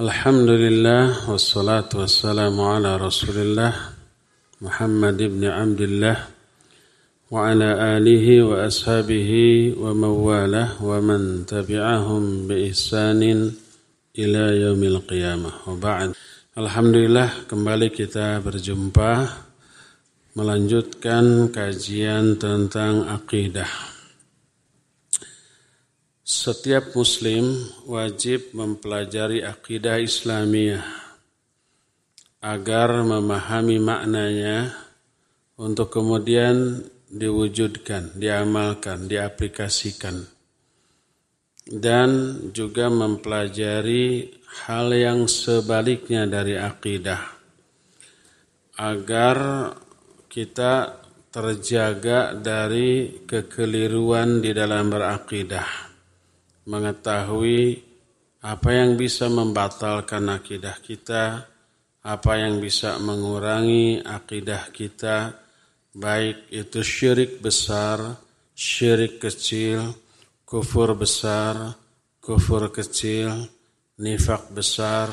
Alhamdulillah wassalatu wassalamu ala Rasulillah Muhammad ibn Abdillah wa ala alihi wa ashabihi wa mawalah wa man tabi'ahum bi ihsanin ila yaumil qiyamah wa ba'd. Alhamdulillah kembali kita berjumpa melanjutkan kajian tentang akidah. Setiap muslim wajib mempelajari akidah Islamiyah agar memahami maknanya untuk kemudian diwujudkan, diamalkan, diaplikasikan. Dan juga mempelajari hal yang sebaliknya dari akidah agar kita terjaga dari kekeliruan di dalam berakidah. Mengetahui apa yang bisa membatalkan akidah kita, apa yang bisa mengurangi akidah kita, baik itu syirik besar, syirik kecil, kufur besar, kufur kecil, nifak besar,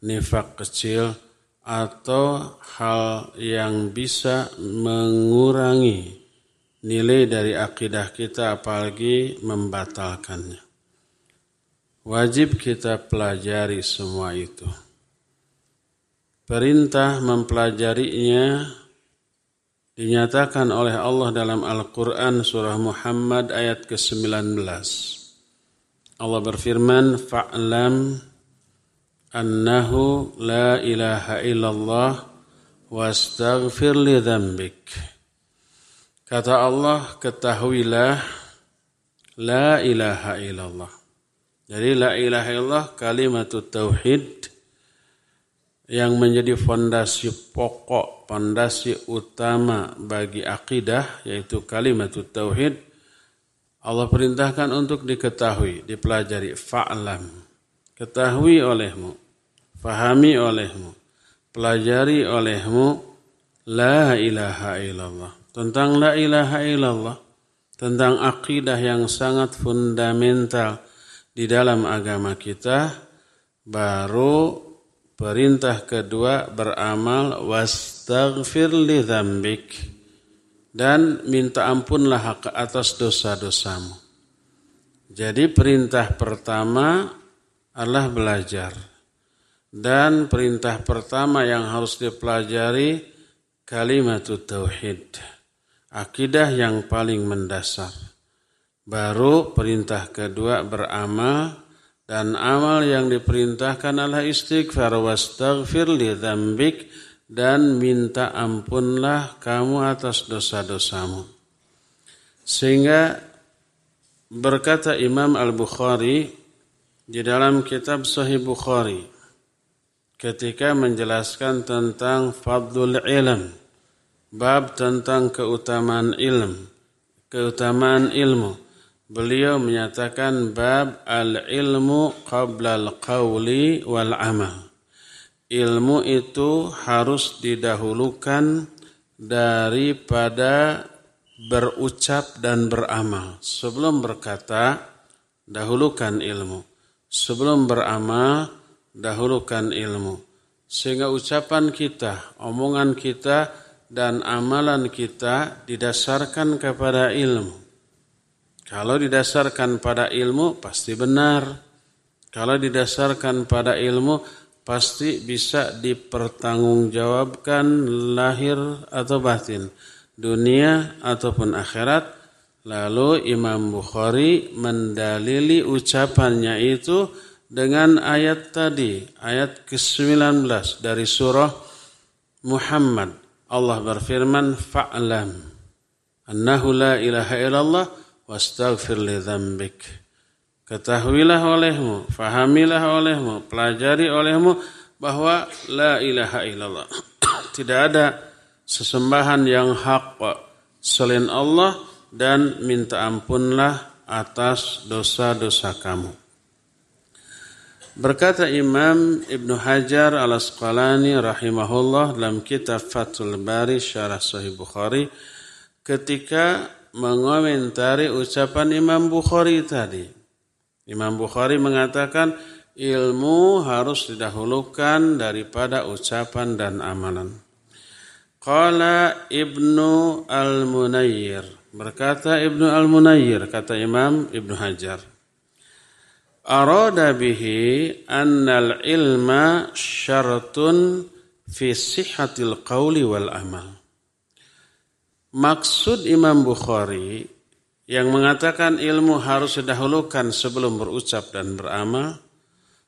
nifak kecil, atau hal yang bisa mengurangi nilai dari akidah kita, apalagi membatalkannya. Wajib kita pelajari semua itu. Perintah mempelajarinya dinyatakan oleh Allah dalam Al-Quran surah Muhammad ayat ke-19. Allah berfirman, Fa'lam annahu la ilaha illallah wastaghfir li dzambik. Kata Allah, ketahuilah la ilaha illallah. Jadi la ilaha illallah kalimatut tauhid yang menjadi fondasi pokok, fondasi utama bagi akidah, yaitu kalimatut tauhid. Allah perintahkan untuk diketahui, dipelajari. Fa'lam, ketahui olehmu, fahami olehmu, pelajari olehmu la ilaha illallah. Tentang la ilaha illallah, tentang akidah yang sangat fundamental di dalam agama kita, baru perintah kedua beramal wastaghfir li dzambik, dan minta ampunlah ke atas dosa-dosamu. Jadi perintah pertama adalah belajar, dan perintah pertama yang harus dipelajari kalimatut tauhid, akidah yang paling mendasar. Baru perintah kedua beramal, dan amal yang diperintahkan adalah istighfar wastaghfir li dzambik, dan minta ampunlah kamu atas dosa-dosamu. Sehingga berkata Imam Al-Bukhari di dalam kitab Sahih Bukhari ketika menjelaskan tentang fadlul ilm, bab tentang keutamaan ilmu. Beliau menyatakan bab al-ilmu qabla al-qawli wal-amal. Ilmu itu harus didahulukan daripada berucap dan beramal. Sebelum berkata, dahulukan ilmu. Sebelum beramal, dahulukan ilmu. Sehingga ucapan kita, omongan kita, dan amalan kita didasarkan kepada ilmu. Kalau didasarkan pada ilmu, pasti benar. Kalau didasarkan pada ilmu, pasti bisa dipertanggungjawabkan lahir atau batin, dunia ataupun akhirat. Lalu Imam Bukhari mendalili ucapannya itu dengan ayat tadi, ayat ke-19 dari surah Muhammad. Allah berfirman, Fa'lam annahu la ilaha illallah wastaghfir li dzambik. Ketahuilah olehmu, fahamilah olehmu, pelajari olehmu bahwa la ilaha illallah, tidak ada sesembahan yang hak selain Allah, dan minta ampunlah atas dosa-dosa kamu. Berkata Imam Ibnu Hajar Al-Asqalani rahimahullah dalam kitab Fathul Bari syarah Sahih Bukhari ketika mengomentari ucapan Imam Bukhari tadi. Imam Bukhari mengatakan ilmu harus didahulukan daripada ucapan dan amalan. Qala Ibnu Al-Munayyir, berkata Ibnu Al-Munayyir, kata Imam Ibnu Hajar, arada bihi annal ilma syaratun fi sihhatil qawli wal amal. Maksud Imam Bukhari yang mengatakan ilmu harus didahulukan sebelum berucap dan beramal,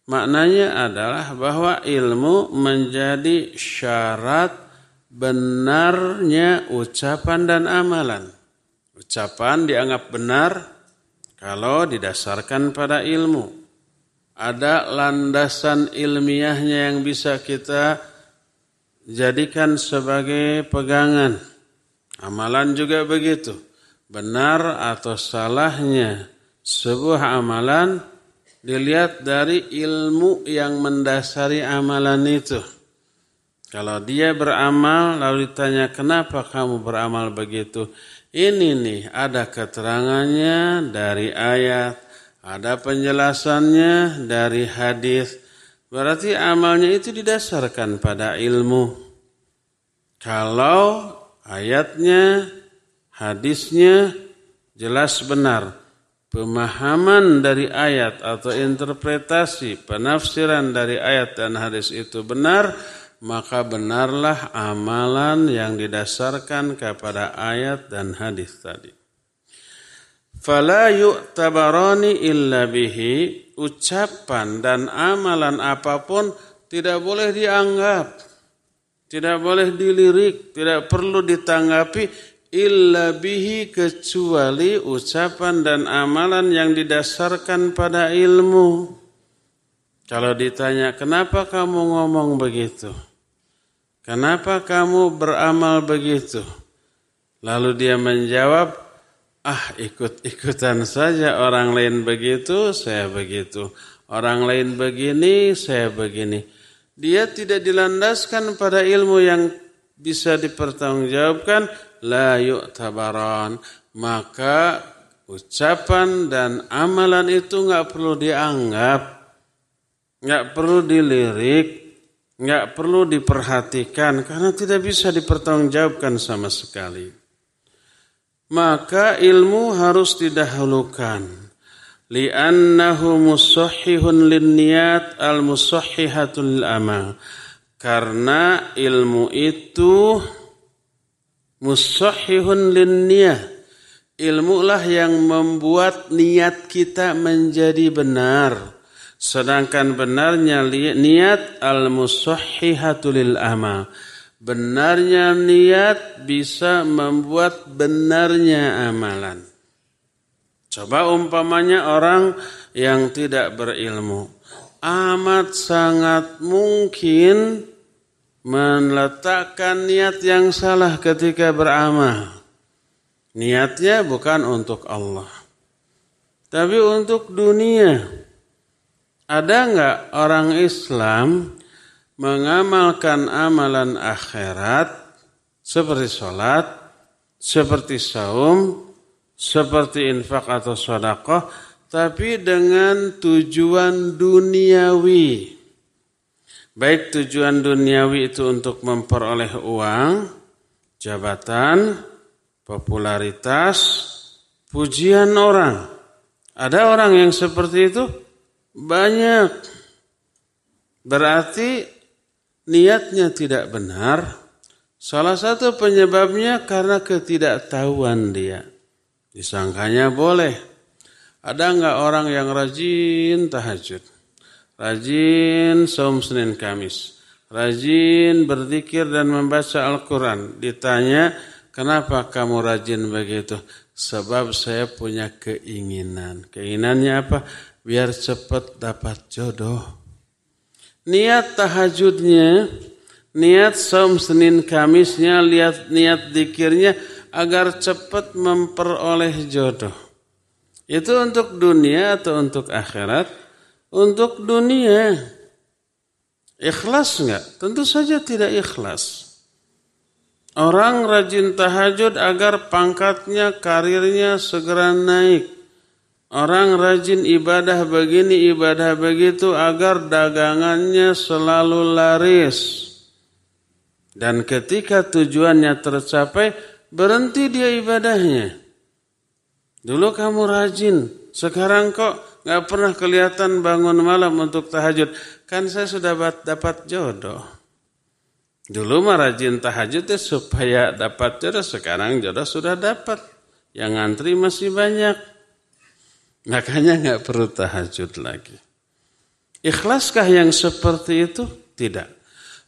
maknanya adalah bahwa ilmu menjadi syarat benarnya ucapan dan amalan. Ucapan dianggap benar kalau didasarkan pada ilmu. Ada landasan ilmiahnya yang bisa kita jadikan sebagai pegangan. Amalan juga begitu. Benar atau salahnya sebuah amalan dilihat dari ilmu yang mendasari amalan itu. Kalau dia beramal lalu ditanya kenapa kamu beramal begitu? Ini nih ada keterangannya dari ayat, ada penjelasannya dari hadis. Berarti amalnya itu didasarkan pada ilmu. Kalau ayatnya, hadisnya jelas benar. Pemahaman dari ayat atau interpretasi, penafsiran dari ayat dan hadis itu benar, maka benarlah amalan yang didasarkan kepada ayat dan hadis tadi. Fala yu'tabarani illa bihi, ucapan dan amalan apapun tidak boleh dianggap, tidak boleh dilirik, tidak perlu ditanggapi illa bihi, kecuali ucapan dan amalan yang didasarkan pada ilmu. Kalau ditanya kenapa kamu ngomong begitu, kenapa kamu beramal begitu, lalu dia menjawab, ikut-ikutan saja, orang lain begitu saya begitu, orang lain begini saya begini. Dia tidak dilandaskan pada ilmu yang bisa dipertanggungjawabkan, la yu'tabaran, maka ucapan dan amalan itu enggak perlu dianggap, enggak perlu dilirik, enggak perlu diperhatikan karena tidak bisa dipertanggungjawabkan sama sekali. Maka ilmu harus didahulukan. Li'annahu musahihun linniyat al-musahihatul amal, karena ilmu itu musahihun linniyah, ilmulah yang membuat niat kita menjadi benar, sedangkan benarnya niat al-musahihatul amal, benarnya niat bisa membuat benarnya amalan. Coba umpamanya orang yang tidak berilmu, amat sangat mungkin meletakkan niat yang salah ketika beramal. Niatnya bukan untuk Allah, tapi untuk dunia. Ada enggak orang Islam mengamalkan amalan akhirat seperti sholat, seperti saum, seperti infak atau sedekah, tapi dengan tujuan duniawi. Baik tujuan duniawi itu untuk memperoleh uang, jabatan, popularitas, pujian orang. Ada orang yang seperti itu? Banyak. Berarti niatnya tidak benar. Salah satu penyebabnya karena ketidaktahuan dia. Disangkanya boleh. Ada enggak orang yang rajin tahajud, rajin saum Senin Kamis, rajin berzikir dan membaca Al-Quran. Ditanya, kenapa kamu rajin begitu? Sebab saya punya keinginan. Keinginannya apa? Biar cepat dapat jodoh. Niat tahajudnya, niat saum Senin Kamisnya, niat zikirnya, agar cepat memperoleh jodoh. Itu untuk dunia atau untuk akhirat? Untuk dunia. Ikhlas enggak? Tentu saja tidak ikhlas. Orang rajin tahajud agar pangkatnya, karirnya segera naik. Orang rajin ibadah begini, ibadah begitu agar dagangannya selalu laris. Dan ketika tujuannya tercapai, berhenti dia ibadahnya. Dulu kamu rajin, sekarang kok gak pernah kelihatan bangun malam untuk tahajud. Kan saya sudah dapat jodoh. Dulu mah rajin tahajud ya supaya dapat jodoh, sekarang jodoh sudah dapat. Yang ngantri masih banyak. Makanya nggak perlu tahajud lagi. Ikhlaskah yang seperti itu? Tidak.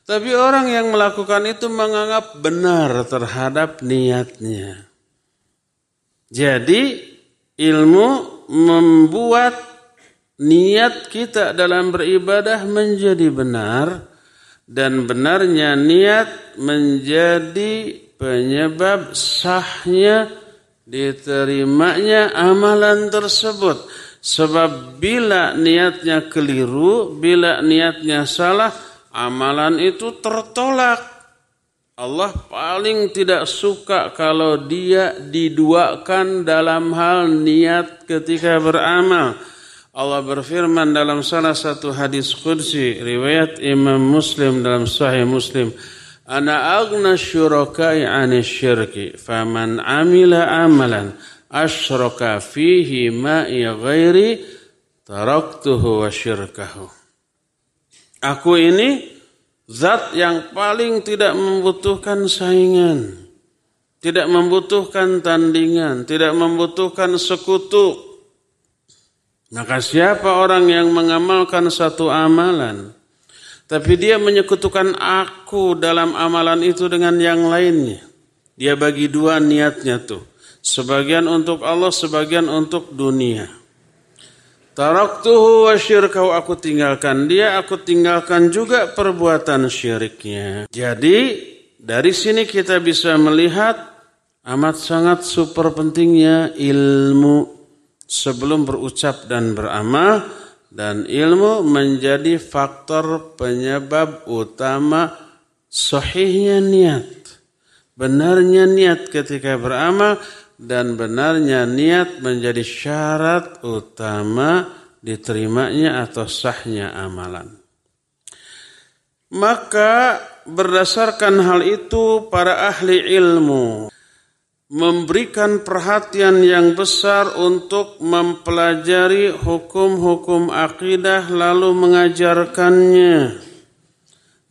Tapi orang yang melakukan itu menganggap benar terhadap niatnya. Jadi ilmu membuat niat kita dalam beribadah menjadi benar. Dan benarnya niat menjadi penyebab sahnya diterimanya amalan tersebut. Sebab bila niatnya keliru, bila niatnya salah, amalan itu tertolak. Allah paling tidak suka kalau dia diduakan dalam hal niat ketika beramal. Allah berfirman dalam salah satu hadis qudsi riwayat Imam Muslim dalam Sahih Muslim, Ana agna syurakai anis syirki, faman amila amalan asyraka fihi ma'i ghairi taraktuhu wa syirkahu. Aku ini zat yang paling tidak membutuhkan saingan, tidak membutuhkan tandingan, tidak membutuhkan sekutu. Maka siapa orang yang mengamalkan satu amalan tapi dia menyekutukan aku dalam amalan itu dengan yang lainnya, dia bagi dua niatnya tuh. Sebagian untuk Allah, sebagian untuk dunia. Taraktuhu wa syirkahu, aku tinggalkan dia, aku tinggalkan juga perbuatan syiriknya. Jadi dari sini kita bisa melihat amat sangat super pentingnya ilmu sebelum berucap dan beramal. Dan ilmu menjadi faktor penyebab utama sahihnya niat. Benarnya niat ketika beramal dan benarnya niat menjadi syarat utama diterimanya atau sahnya amalan. Maka berdasarkan hal itu para ahli ilmu memberikan perhatian yang besar untuk mempelajari hukum-hukum akidah lalu mengajarkannya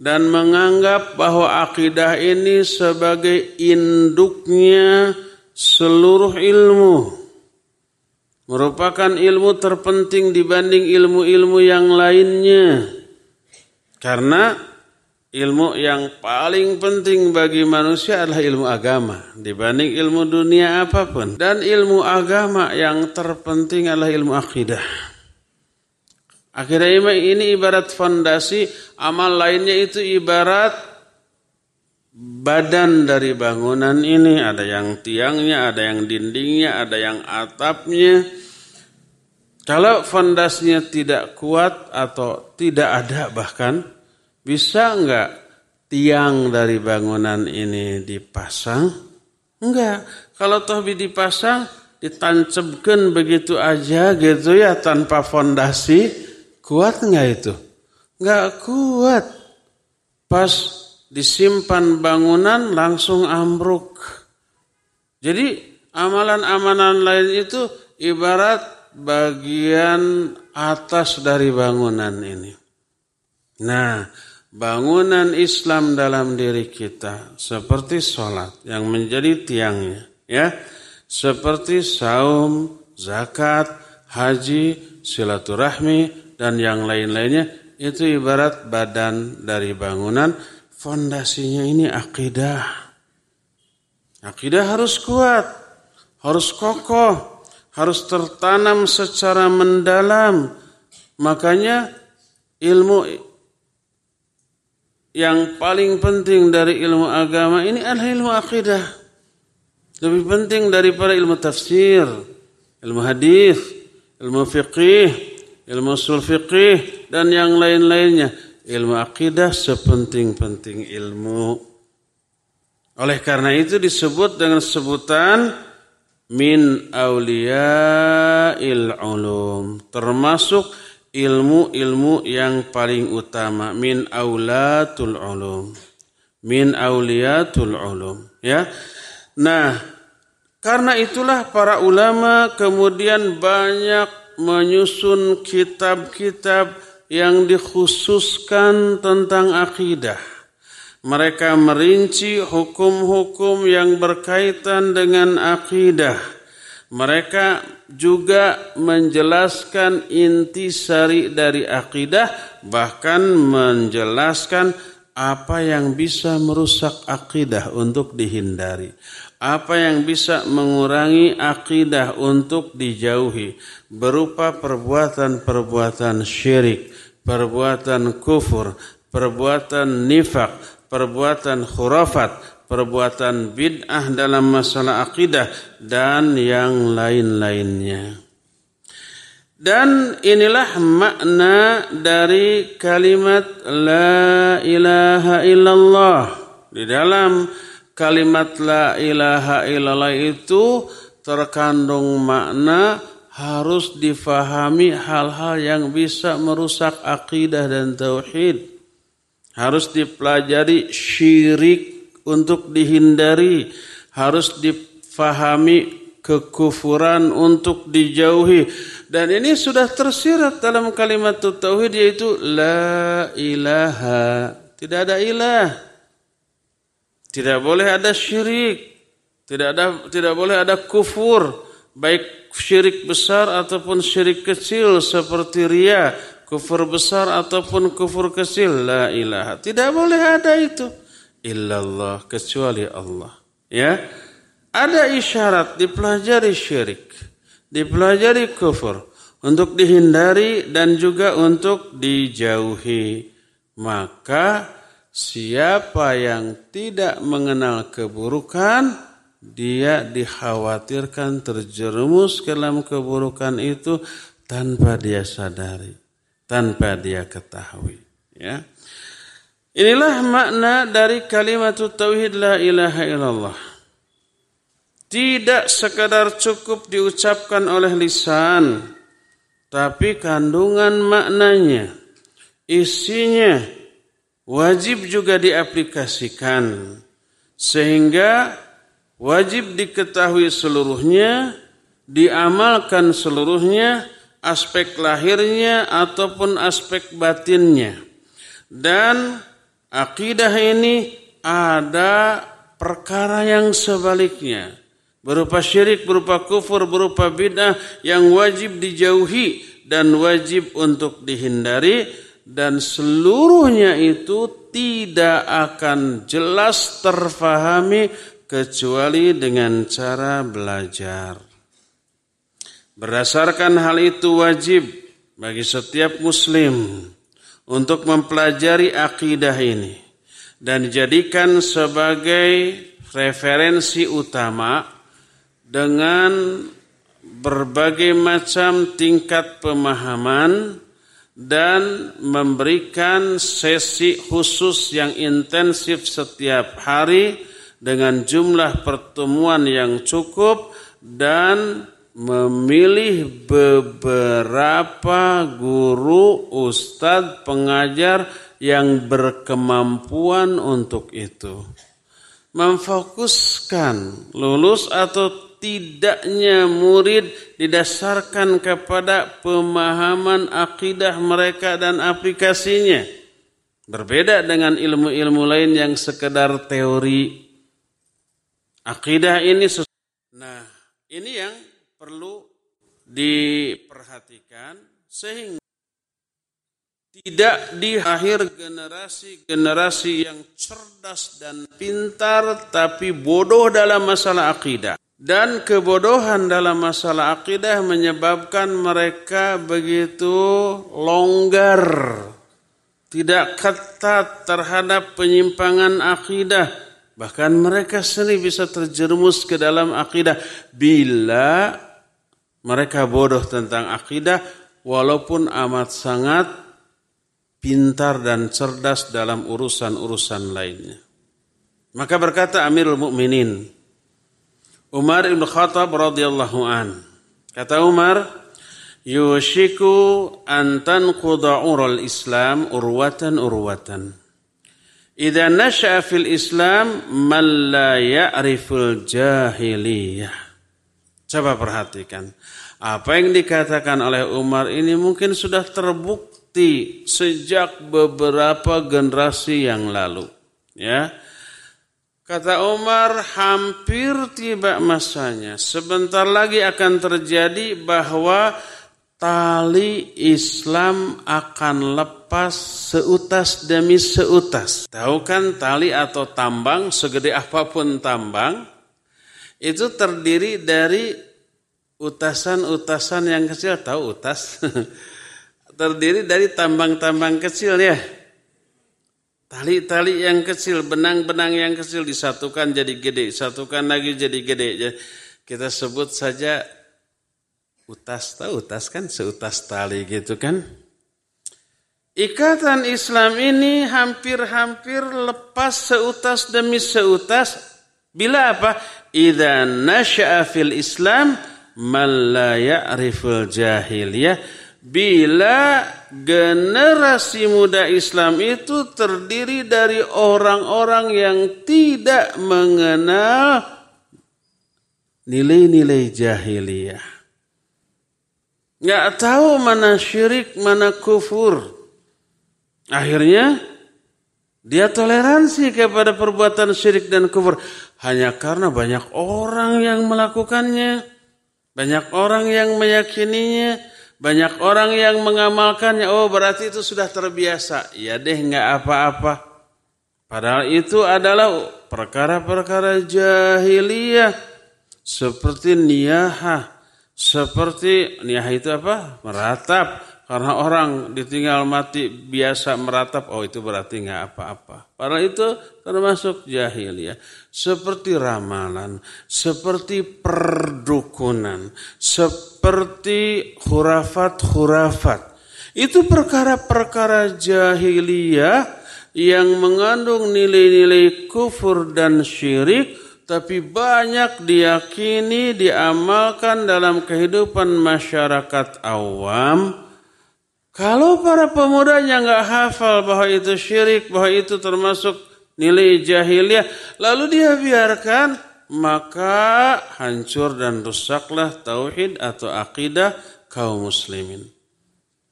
dan menganggap bahwa akidah ini sebagai induknya seluruh ilmu, merupakan ilmu terpenting dibanding ilmu-ilmu yang lainnya. Karena ilmu yang paling penting bagi manusia adalah ilmu agama dibanding ilmu dunia apapun. Dan ilmu agama yang terpenting adalah ilmu akidah. Akidah ini ibarat fondasi, amal lainnya itu ibarat badan dari bangunan ini. Ada yang tiangnya, ada yang dindingnya, ada yang atapnya. Kalau fondasinya tidak kuat atau tidak ada bahkan, bisa enggak tiang dari bangunan ini dipasang? Enggak. Kalau toh dipasang, ditancapkan begitu aja gitu ya tanpa fondasi, kuat enggak itu? Enggak kuat. Pas disimpan bangunan langsung ambruk. Jadi amalan-amalan lain itu ibarat bagian atas dari bangunan ini. Nah, bangunan Islam dalam diri kita seperti sholat yang menjadi tiangnya, ya, seperti saum, zakat, haji, silaturahmi dan yang lain-lainnya itu ibarat badan dari bangunan. Fondasinya ini akidah. Akidah harus kuat, harus kokoh, harus tertanam secara mendalam. Makanya ilmu yang paling penting dari ilmu agama ini adalah ilmu akidah. Lebih penting daripada ilmu tafsir, ilmu hadis, ilmu fiqih, ilmu usul fiqih, dan yang lain-lainnya. Ilmu akidah sepenting-penting ilmu. Oleh karena itu disebut dengan sebutan min awliya'il ulum, termasuk ilmu-ilmu yang paling utama, min awlatul ulum, min awliyatul ulum, ya. Nah, karena itulah para ulama kemudian banyak menyusun kitab-kitab yang dikhususkan tentang akidah. Mereka merinci hukum-hukum yang berkaitan dengan akidah. Mereka juga menjelaskan intisari dari akidah, bahkan menjelaskan apa yang bisa merusak akidah untuk dihindari, apa yang bisa mengurangi akidah untuk dijauhi, berupa perbuatan-perbuatan syirik, perbuatan kufur, perbuatan nifak, perbuatan khurafat, perbuatan bid'ah dalam masalah akidah, dan yang lain-lainnya. Dan inilah makna dari kalimat la ilaha illallah. Di dalam kalimat la ilaha illallah itu terkandung makna harus difahami hal-hal yang bisa merusak akidah dan tauhid. Harus dipelajari syirik untuk dihindari, harus difahami kekufuran untuk dijauhi. Dan ini sudah tersirat dalam kalimat tauhid, yaitu la ilaha. Tidak ada ilah. Tidak boleh ada syirik. Tidak boleh ada kufur, baik syirik besar ataupun syirik kecil seperti riya, kufur besar ataupun kufur kecil. La ilaha, tidak boleh ada itu, illallah, kecuali Allah, ya. Ada isyarat, dipelajari syirik, dipelajari kufur untuk dihindari dan juga untuk dijauhi. Maka siapa yang tidak mengenal keburukan, dia dikhawatirkan terjerumus ke dalam keburukan itu tanpa dia sadari, tanpa dia ketahui, ya. Inilah makna dari kalimat tauhid la ilaha illallah. Tidak sekadar cukup diucapkan oleh lisan, tapi kandungan maknanya, isinya wajib juga diaplikasikan, sehingga wajib diketahui seluruhnya, diamalkan seluruhnya, aspek lahirnya ataupun aspek batinnya. Dan akidah ini ada perkara yang sebaliknya, berupa syirik, berupa kufur, berupa bid'ah yang wajib dijauhi dan wajib untuk dihindari. Dan seluruhnya itu tidak akan jelas terfahami kecuali dengan cara belajar. Berdasarkan hal itu wajib bagi setiap muslim untuk mempelajari akidah ini dan dijadikan sebagai referensi utama dengan berbagai macam tingkat pemahaman dan memberikan sesi khusus yang intensif setiap hari dengan jumlah pertemuan yang cukup dan memilih beberapa guru, ustadz, pengajar yang berkemampuan untuk itu. Memfokuskan lulus atau tidaknya murid didasarkan kepada pemahaman akidah mereka dan aplikasinya. Berbeda dengan ilmu-ilmu lain yang sekedar teori. Akidah ini ini yang perlu diperhatikan sehingga tidak di akhir generasi-generasi yang cerdas dan pintar tapi bodoh dalam masalah akidah. Dan kebodohan dalam masalah akidah menyebabkan mereka begitu longgar, tidak ketat terhadap penyimpangan akidah. Bahkan mereka sendiri bisa terjerumus ke dalam akidah bila mereka bodoh tentang akidah, walaupun amat sangat pintar dan cerdas dalam urusan-urusan lainnya. Maka berkata Amirul Mukminin, Umar ibn Khattab radhiyallahu an. Kata Umar, "Yushiku an tanquda urul Islam urwatan urwatan. Idza nasha'a fil Islam man la ya'riful jahiliyah." Coba perhatikan. Apa yang dikatakan oleh Umar ini mungkin sudah terbukti sejak beberapa generasi yang lalu, ya. Kata Umar, hampir tiba masanya. Sebentar lagi akan terjadi bahwa tali Islam akan lepas seutas demi seutas. Tahu kan tali atau tambang, segede apapun tambang, itu terdiri dari utasan-utasan yang kecil. Tahu utas? Terdiri dari tambang-tambang kecil, ya. Tali-tali yang kecil, benang-benang yang kecil disatukan jadi gede, satukan lagi jadi gede. Kita sebut saja utas, tahu utas kan, seutas tali gitu kan. Ikatan Islam ini hampir-hampir lepas seutas demi seutas. Bila apa? Idza nasha'a fil Islam man la ya'riful jahiliyah. Bila generasi muda Islam itu terdiri dari orang-orang yang tidak mengenal nilai-nilai jahiliyah. Nggak tahu mana syirik, mana kufur. Akhirnya dia toleransi kepada perbuatan syirik dan kufur. Hanya karena banyak orang yang melakukannya, banyak orang yang meyakininya, banyak orang yang mengamalkannya. Oh, berarti itu sudah terbiasa. Ya deh, enggak apa-apa. Padahal itu adalah perkara-perkara jahiliyah. Seperti niyahah. Seperti niyahah itu apa? Meratap. Karena orang ditinggal mati biasa meratap. Oh, itu berarti enggak apa-apa. Padahal itu termasuk jahiliyah. Seperti ramalan. Seperti perdukunan. Seperti khurafat-khurafat. Itu perkara-perkara jahiliyah yang mengandung nilai-nilai kufur dan syirik, tapi banyak diyakini, diamalkan dalam kehidupan masyarakat awam. Kalau para pemudanya enggak hafal bahwa itu syirik, bahwa itu termasuk nilai jahiliyah, lalu dia biarkan, maka hancur dan rusaklah tauhid atau akidah kaum muslimin.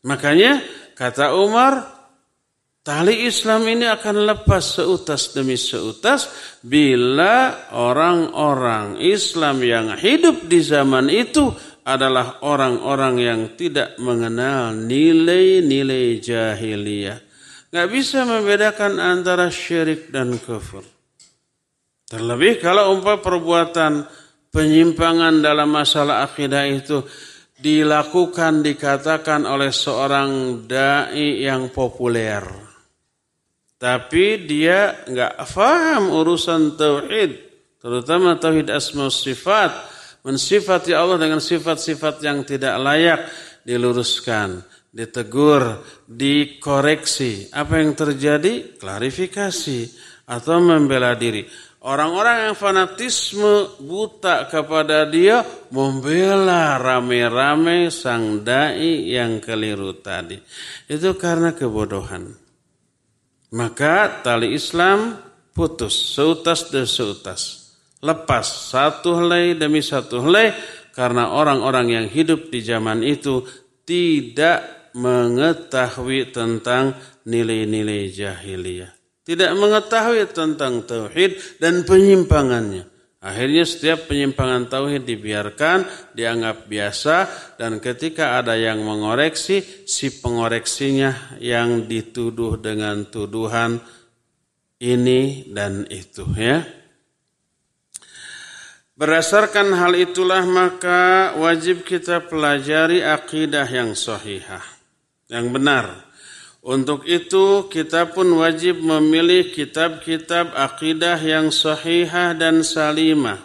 Makanya kata Umar, tali Islam ini akan lepas seutas demi seutas bila orang-orang Islam yang hidup di zaman itu adalah orang-orang yang tidak mengenal nilai-nilai jahiliyah. Nggak bisa membedakan antara syirik dan kufur. Terlebih kalau umpama perbuatan penyimpangan dalam masalah akidah itu dilakukan, dikatakan oleh seorang dai yang populer, tapi dia enggak paham urusan tauhid, terutama tauhid asma sifat, mensifati Allah dengan sifat-sifat yang tidak layak, diluruskan, ditegur, dikoreksi. Apa yang terjadi? Klarifikasi atau membela diri. Orang-orang yang fanatisme buta kepada dia membela rame-rame sang dai yang keliru tadi. Itu karena kebodohan. Maka tali Islam putus seutas demi seutas. Lepas satu helai demi satu helai karena orang-orang yang hidup di zaman itu tidak mengetahui tentang nilai-nilai jahiliyah. Tidak mengetahui tentang tauhid dan penyimpangannya. Akhirnya setiap penyimpangan tauhid dibiarkan, dianggap biasa, dan ketika ada yang mengoreksi, si pengoreksinya yang dituduh dengan tuduhan ini dan itu, ya. Berdasarkan hal itulah maka wajib kita pelajari akidah yang sahihah, yang benar. Untuk itu kita pun wajib memilih kitab-kitab akidah yang sahihah dan salimah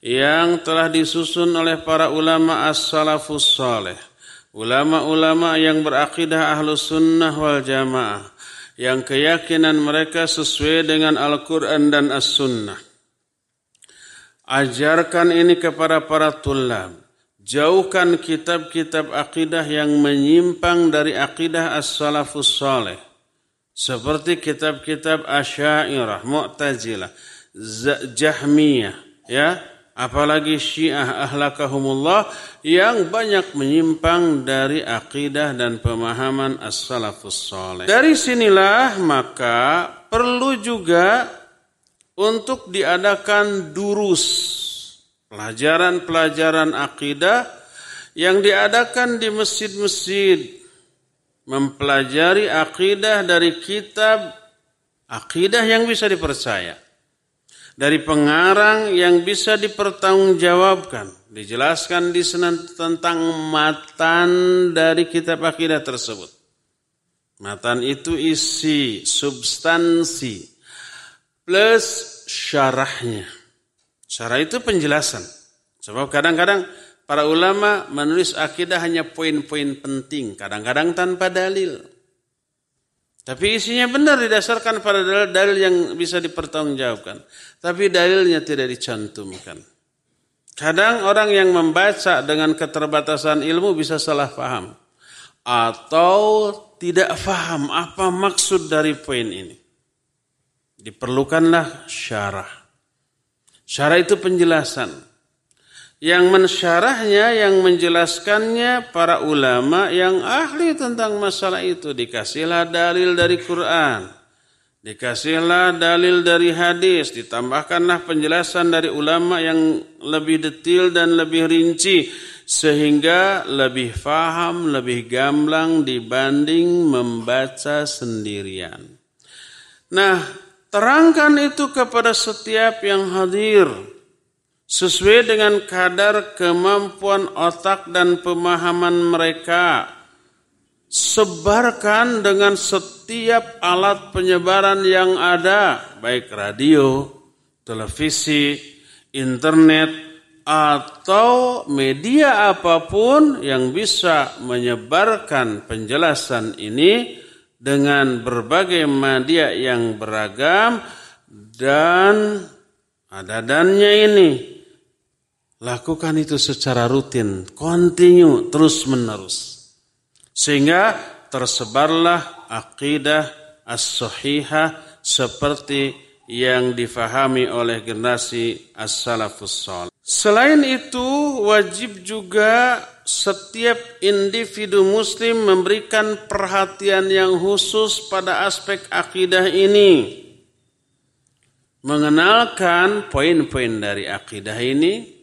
yang telah disusun oleh para ulama as-salafus saleh, ulama-ulama yang berakidah ahlus sunnah wal jamaah, yang keyakinan mereka sesuai dengan Al-Quran dan as-sunnah. Ajarkan ini kepada para thullab. Jauhkan kitab-kitab akidah yang menyimpang dari akidah as-salafus salih. Seperti kitab-kitab Asy'ariyah, Mu'tazilah, Jahmiyah, ya, apalagi Syiah ahlakahumullah yang banyak menyimpang dari akidah dan pemahaman as-salafus salih. Dari sinilah maka perlu juga untuk diadakan durus, pelajaran-pelajaran akidah yang diadakan di masjid-masjid, mempelajari akidah dari kitab akidah yang bisa dipercaya, dari pengarang yang bisa dipertanggungjawabkan. Dijelaskan di sana tentang matan dari kitab akidah tersebut. Matan itu isi, substansi, plus syarahnya. Syarah itu penjelasan. Sebab kadang-kadang para ulama menulis akidah hanya poin-poin penting, kadang-kadang tanpa dalil. Tapi isinya benar didasarkan pada dalil yang bisa dipertanggungjawabkan. Tapi dalilnya tidak dicantumkan. Kadang orang yang membaca dengan keterbatasan ilmu bisa salah paham atau tidak paham apa maksud dari poin ini. Diperlukanlah syarah. Syarah itu penjelasan. Yang mensyarahnya, yang menjelaskannya para ulama yang ahli tentang masalah itu. Dikasihlah dalil dari Quran, dikasihlah dalil dari hadis, ditambahkanlah penjelasan dari ulama yang lebih detail dan lebih rinci, sehingga lebih faham, lebih gamblang dibanding membaca sendirian. Nah, terangkan itu kepada setiap yang hadir sesuai dengan kadar kemampuan otak dan pemahaman mereka. Sebarkan dengan setiap alat penyebaran yang ada, baik radio, televisi, internet, atau media apapun yang bisa menyebarkan penjelasan ini dengan berbagai media yang beragam. Dan adadannya ini, lakukan itu secara rutin, kontinu, terus menerus, sehingga tersebarlah akidah as-sahihah seperti yang difahami oleh generasi as-salafus salih. Selain itu, wajib juga setiap individu muslim memberikan perhatian yang khusus pada aspek akidah ini. Mengenalkan poin-poin dari akidah ini,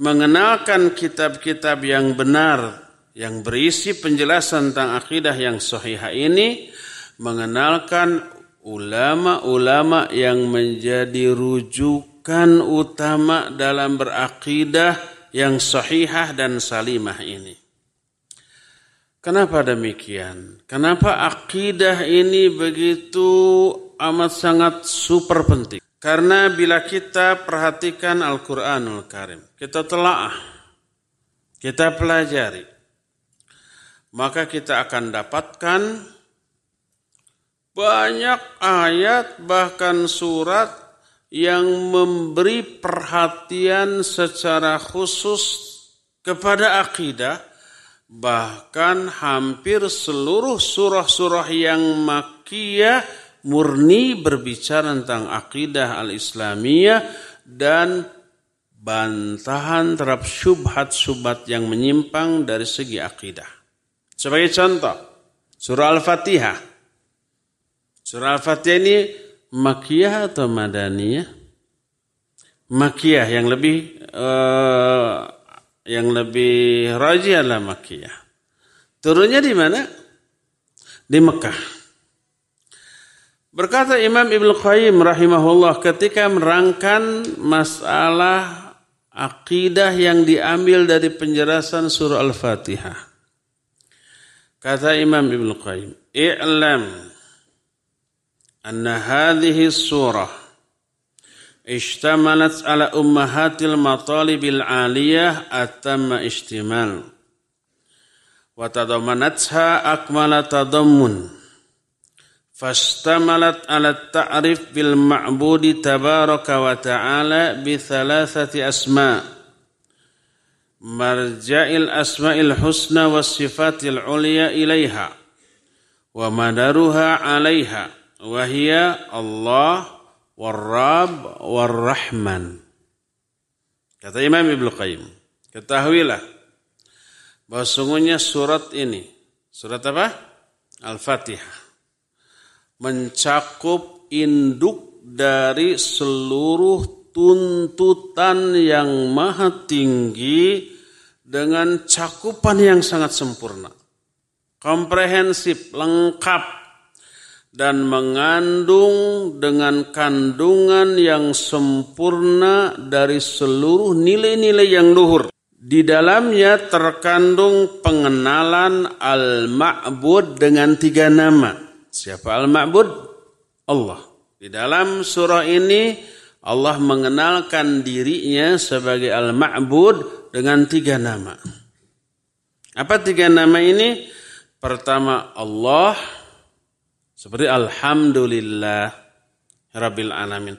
mengenalkan kitab-kitab yang benar, yang berisi penjelasan tentang akidah yang sahihah ini, mengenalkan ulama-ulama yang menjadi rujukan utama dalam berakidah yang sahihah dan salimah ini. Kenapa demikian? Kenapa akidah ini begitu amat sangat super penting? Karena bila kita perhatikan Al-Quranul Karim, kita telaah, kita pelajari, maka kita akan dapatkan banyak ayat, bahkan surat yang memberi perhatian secara khusus kepada akidah. Bahkan hampir seluruh surah-surah yang makkiyah murni berbicara tentang akidah al-islamiyah dan bantahan terhadap syubhat-syubhat yang menyimpang dari segi akidah. Sebagai contoh, surah Al-Fatihah. Surah Al-Fatihah ini makkiyah atau madaniyah? Makkiyah, yang lebih rajih adalah makkiyah. Turunnya di mana? Di Mekah. Berkata Imam Ibnu Qayyim rahimahullah ketika merangkan masalah akidah yang diambil dari penjelasan surah Al-Fatihah. Kata Imam Ibnu Qayyim, "I'lam anna hadhihi surah ishtamalat ala ummahatil matalibil aliyah atamma ishtimal wa tadammanatha akmala tadammun Fastamalat ala ta'rif bil ma'budi tabaraka wa ta'ala bi thalathati asma' marja'il asma'il husna wa sifatil ulya ilaiha wa madaruha alaiha wa hiya Allah warrab warrahman. Kata Imam Ibnu Qayyim, ketahuilah bahwa sungguhnya surat ini, surat apa? Al-Fatihah, mencakup induk dari seluruh tuntutan yang maha tinggi dengan cakupan yang sangat sempurna, komprehensif, lengkap, dan mengandung dengan kandungan yang sempurna dari seluruh nilai-nilai yang luhur. Di dalamnya terkandung pengenalan al-ma'bud dengan 3 nama. Siapa al-ma'bud? Allah. Di dalam surah ini Allah mengenalkan dirinya sebagai al-ma'bud dengan 3 nama. Apa 3 nama ini? Pertama Allah, seperti alhamdulillah rabbil alamin.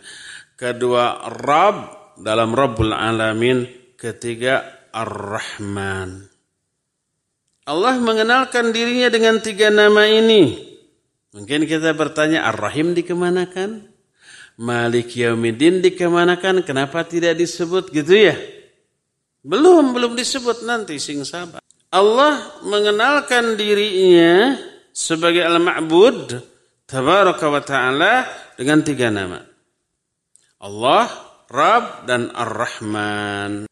Kedua Rabb, dalam Rabbul alamin. Ketiga Ar-Rahman. Allah mengenalkan dirinya dengan 3 nama ini. Mungkin kita bertanya, Ar-Rahim dikemanakan? Malik Yaumiddin dikemanakan? Kenapa tidak disebut gitu ya? Belum disebut, nanti sing sabar. Allah mengenalkan dirinya sebagai Al-Ma'bud Tabaraka wa Ta'ala dengan 3 nama. Allah, Rabb, dan Ar-Rahman.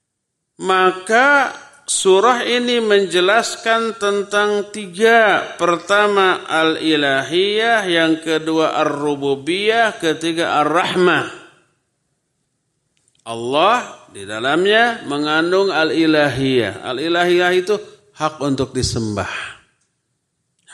Maka surah ini menjelaskan tentang 3. Pertama al-ilahiyah, yang kedua ar-rububiyah, ketiga ar-rahmah. Allah di dalamnya mengandung al-ilahiyah. Al-ilahiyah itu hak untuk disembah,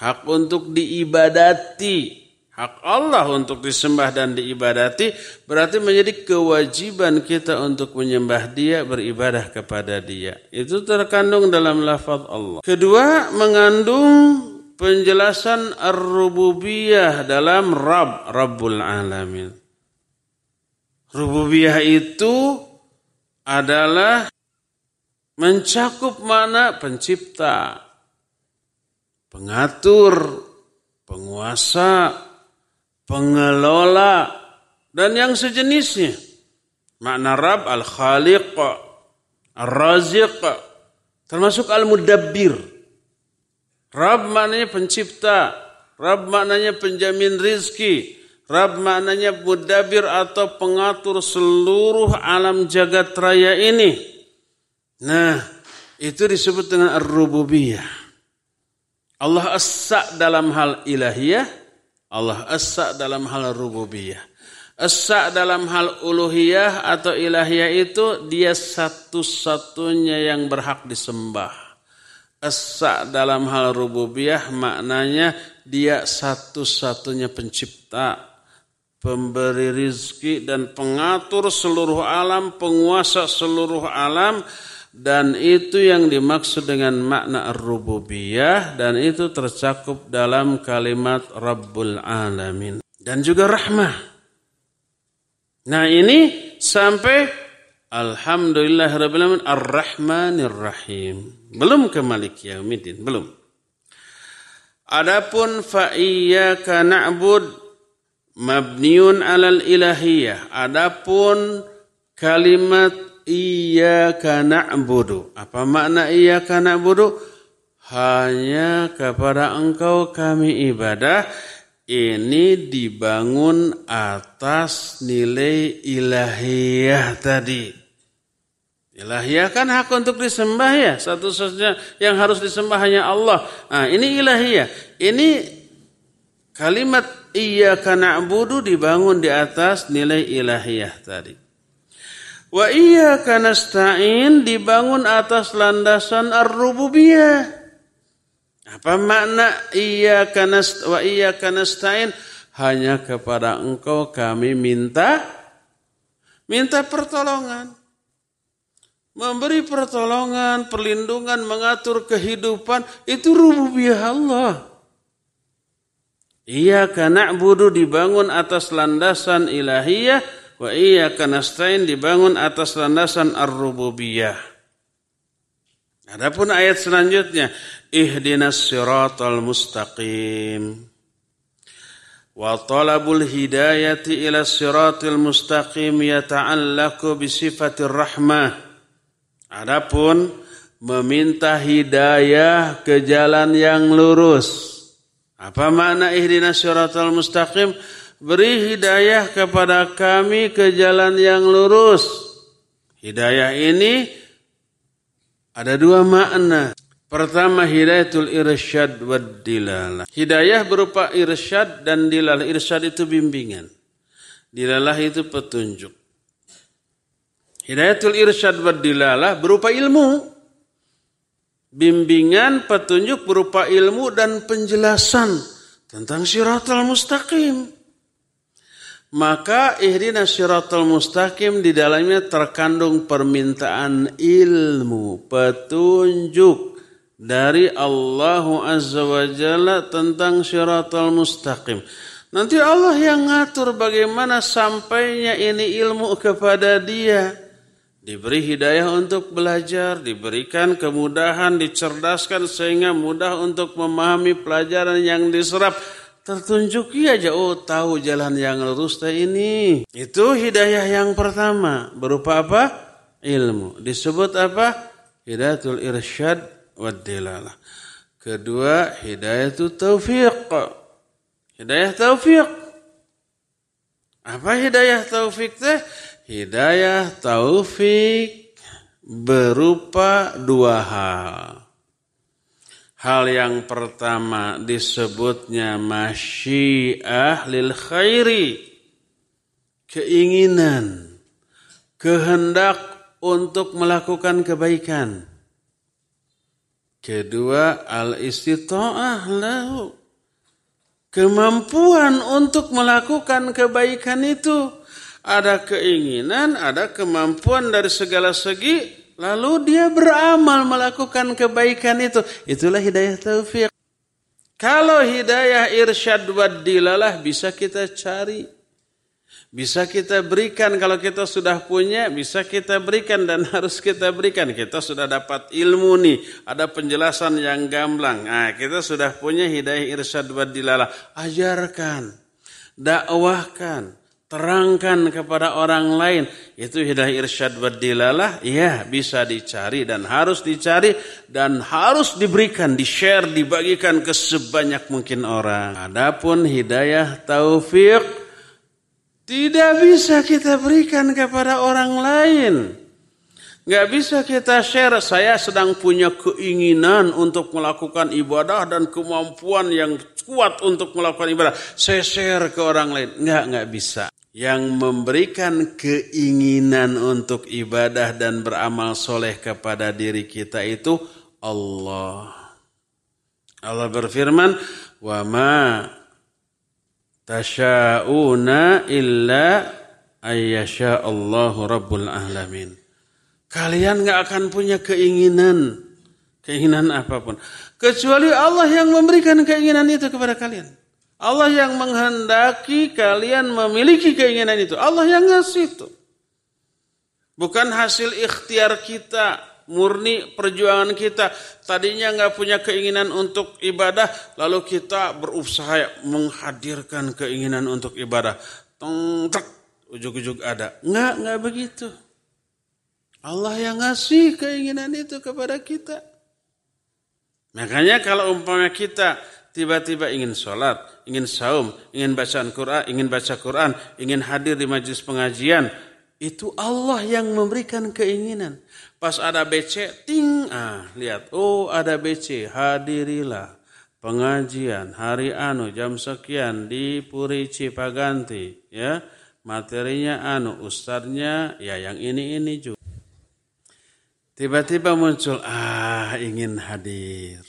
hak untuk diibadati. Hak Allah untuk disembah dan diibadati, berarti menjadi kewajiban kita untuk menyembah Dia, beribadah kepada Dia. Itu terkandung dalam lafaz Allah. Kedua, mengandung penjelasan ar-rububiyah dalam Rabb, Rabbul Alamin. Rububiyah itu adalah mencakup mana pencipta, pengatur, penguasa, pengelola, dan yang sejenisnya. Makna Rabb al-Khaliq, ar-Raziq, termasuk al-Mudabbir. Rabb maknanya pencipta, Rabb maknanya penjamin rizki, Rabb maknanya Mudabbir atau pengatur seluruh alam jagat raya ini. Nah, itu disebut dengan ar-Rububiyah. Allah as-sa' dalam hal ilahiyah, Allah as-sa' dalam hal rububiyah. As-sa' dalam hal uluhiyah atau ilahiyah itu Dia satu-satunya yang berhak disembah. As-sa' dalam hal rububiyah maknanya Dia satu-satunya pencipta, pemberi rizki dan pengatur seluruh alam, penguasa seluruh alam. Dan itu yang dimaksud dengan makna ar-rububiyah, dan itu tercakup dalam kalimat Rabbul Alamin. Dan juga rahmah. Nah ini sampai alhamdulillah rabbil alamin ar-rahmanir rahim. Belum ke Malik Yaumiddin, belum. Adapun fa iyyaka na'bud mabniun 'alal ilahiyah. Adapun kalimat iyyaka na'budu, apa makna iyyaka na'budu? Hanya kepada Engkau kami ibadah. Ini dibangun atas nilai ilahiyah tadi. Ilahiyah kan hak untuk disembah ya, satu-satunya yang harus disembah hanya Allah. Nah, ini ilahiyah. Ini kalimat iyyaka na'budu dibangun di atas nilai ilahiyah tadi. Wa iyyaka nasta'in dibangun atas landasan ar-rububiyah. Apa makna iyyaka nasta'in? Hanya kepada Engkau kami minta pertolongan. Memberi pertolongan, perlindungan, mengatur kehidupan, itu rububiyah Allah. Iyyaka na'budu dibangun atas landasan ilahiyah, wa iyyaka nasta'in dibangun atas landasan ar-rububiyah. Adapun ayat selanjutnya, ihdinas siratal mustaqim. Wa talabul hidayati ila siratil mustaqim yata'allaku bisifatir rahmah. Adapun meminta hidayah ke jalan yang lurus. Apa makna ihdinas siratal mustaqim? Beri hidayah kepada kami ke jalan yang lurus. Hidayah ini ada dua makna. Pertama, hidayatul irsyad wad dilalah. Hidayah berupa irsyad dan dilalah. Irsyad itu bimbingan. Dilalah itu petunjuk. Hidayatul irsyad wad dilalah berupa ilmu. Bimbingan petunjuk berupa ilmu dan penjelasan tentang siratal mustaqim. Maka ihdinas siratal mustaqim di dalamnya terkandung permintaan ilmu, petunjuk dari Allah Azza wa Jalla tentang siratal mustaqim. Nanti Allah yang ngatur bagaimana sampainya ini ilmu kepada dia. Diberi hidayah untuk belajar, diberikan kemudahan, dicerdaskan sehingga mudah untuk memahami pelajaran yang diserap. Tertunjuki aja, oh tahu jalan yang lurus ini. Itu hidayah yang pertama. Berupa apa? Ilmu. Disebut apa? Hidayatul irsyad wad dilalah. Kedua, hidayatul taufiq. Hidayah taufiq. Apa hidayah taufiq teh? Hidayah taufik berupa dua hal. Hal yang pertama disebutnya masyiah lil khairi. Keinginan, kehendak untuk melakukan kebaikan. Kedua, al-istita'ah lahu. Kemampuan untuk melakukan kebaikan itu. Ada keinginan, ada kemampuan dari segala segi, lalu dia beramal melakukan kebaikan itu. Itulah hidayah taufik. Kalau hidayah irsyad wad dilalah bisa kita cari. Bisa kita berikan, kalau kita sudah punya, bisa kita berikan dan harus kita berikan. Kita sudah dapat ilmu nih, ada penjelasan yang gamblang. Nah, kita sudah punya hidayah irsyad wad dilalah. Ajarkan, dakwahkan. Terangkan kepada orang lain, itu hidayah irsyad wad dilalah. Ya, bisa dicari dan harus dicari dan harus diberikan, di-share, dibagikan ke sebanyak mungkin orang. Adapun hidayah taufik tidak bisa kita berikan kepada orang lain. Enggak bisa kita share, saya sedang punya keinginan untuk melakukan ibadah dan kemampuan yang kuat untuk melakukan ibadah. Saya share ke orang lain. Enggak bisa. Yang memberikan keinginan untuk ibadah dan beramal soleh kepada diri kita itu Allah. Allah berfirman, "Wa ma tasyauna illa ayyasha Allahu rabbul alamin." Kalian gak akan punya keinginan apapun. Kecuali Allah yang memberikan keinginan itu kepada kalian. Allah yang menghendaki kalian memiliki keinginan itu. Allah yang ngasih itu. Bukan hasil ikhtiar kita, murni perjuangan kita. Tadinya gak punya keinginan untuk ibadah, lalu kita berusaha menghadirkan keinginan untuk ibadah. Tengtek, ujug-ujug ada. Enggak begitu. Allah yang ngasih keinginan itu kepada kita. Makanya kalau umpamanya kita tiba-tiba ingin sholat, ingin saum, ingin bacaan Quran, ingin hadir di majelis pengajian, itu Allah yang memberikan keinginan. Pas ada BC, lihat, oh ada BC, hadirilah pengajian hari jam sekian di Puri Cipaganti, ya materinya ustadznya ya yang ini juga. Tiba-tiba muncul, ingin hadir.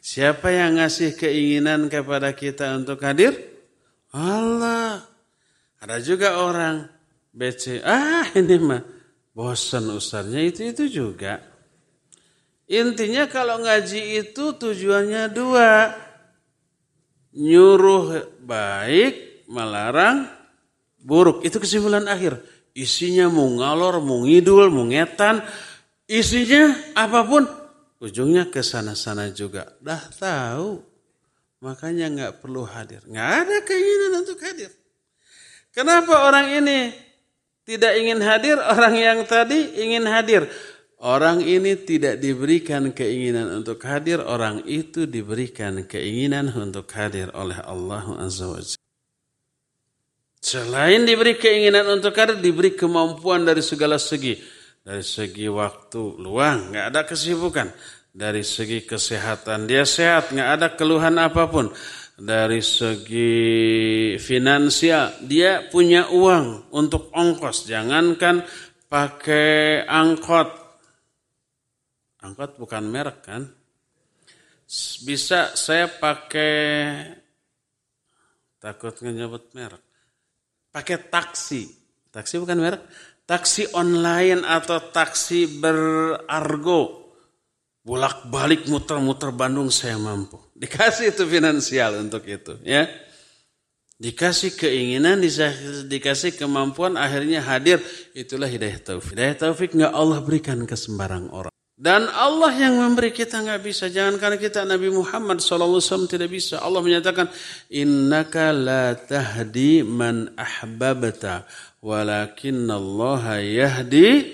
Siapa yang ngasih keinginan kepada kita untuk hadir? Allah. Ada juga orang BC, ini mah bosan ustaznya itu juga. Intinya kalau ngaji itu tujuannya dua. nyuruh baik, melarang buruk. Itu kesimpulan akhir. Isinya mau ngalor, mau ngidul, mau ngetan. Isinya apapun, ujungnya ke sana-sana juga. Dah tahu, makanya gak perlu hadir. Gak ada keinginan untuk hadir. Kenapa orang ini tidak ingin hadir, orang yang tadi ingin hadir? Orang ini tidak diberikan keinginan untuk hadir, orang itu diberikan keinginan untuk hadir oleh Allah Azza wa Jalla. Selain diberi keinginan untuk hadir, diberi kemampuan dari segala segi. Dari segi waktu luang, gak ada kesibukan. Dari segi kesehatan, dia sehat, gak ada keluhan apapun. Dari segi finansial, dia punya uang untuk ongkos. Jangankan pakai angkot. Angkot bukan merek kan? Bisa saya pakai, takut nyebut merek. Pakai taksi. Taksi bukan merek. Taksi online atau taksi berargo. Bolak-balik muter-muter Bandung saya mampu. Dikasih itu finansial untuk itu, ya. Dikasih keinginan, dikasih kemampuan, akhirnya hadir. Itulah hidayah taufik. Hidayah taufik enggak Allah berikan ke sembarang orang. Dan Allah yang memberi, kita enggak bisa. Jangan karena kita Nabi Muhammad SAW tidak bisa. Allah menyatakan, innaka la tahdi man ahbabta, walakinallaha yahdi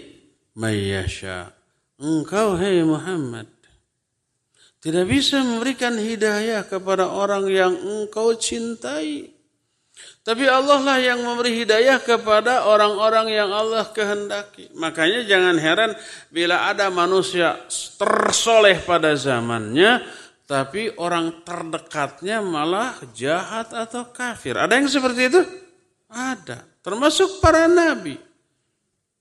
man yasha. Engkau, hei Muhammad, tidak bisa memberikan hidayah kepada orang yang engkau cintai. Tapi Allah lah yang memberi hidayah kepada orang-orang yang Allah kehendaki. Makanya jangan heran bila ada manusia tersoleh pada zamannya, tapi orang terdekatnya malah jahat atau kafir. Ada yang seperti itu? Ada. Termasuk para nabi.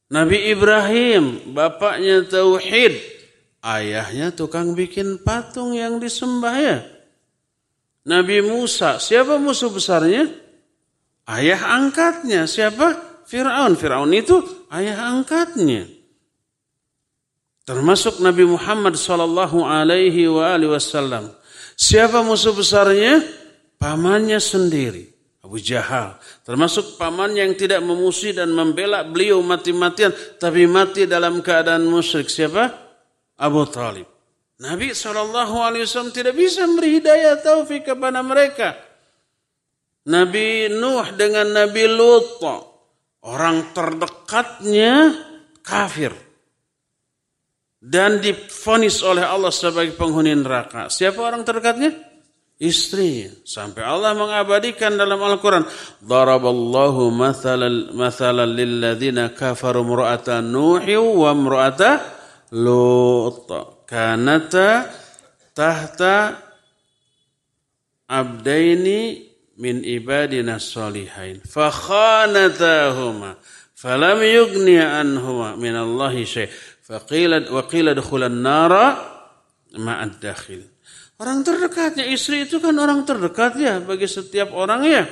Nabi Ibrahim, bapaknya tauhid, ayahnya tukang bikin patung yang disembahnya. Nabi Musa, siapa musuh besarnya? Ayah angkatnya siapa? Fir'aun. Fir'aun itu ayah angkatnya. Termasuk Nabi Muhammad SAW. Siapa musuh besarnya? Pamannya sendiri, Abu Jahal. Termasuk paman yang tidak memusuhi dan membela beliau mati-matian, tapi mati dalam keadaan musyrik. Siapa? Abu Talib. Nabi SAW tidak bisa memberi hidayah taufik kepada mereka. Nabi Nuh dengan Nabi Lut, orang terdekatnya kafir dan divonis oleh Allah sebagai penghuni neraka. Siapa orang terdekatnya? Istrinya. Sampai Allah mengabadikan dalam Al-Quran, daraballahu mathalan lilladzina kafaru imra'ata Nuhin wa imra'ata Lut kanata tahta abdaini min ibadina sholihain fakhanatahuma falam yughni anhuma min Allahi syai' faqila dukhulan nara ma'ad dakhil. Orang terdekatnya, istri itu kan orang terdekat ya bagi setiap orang ya,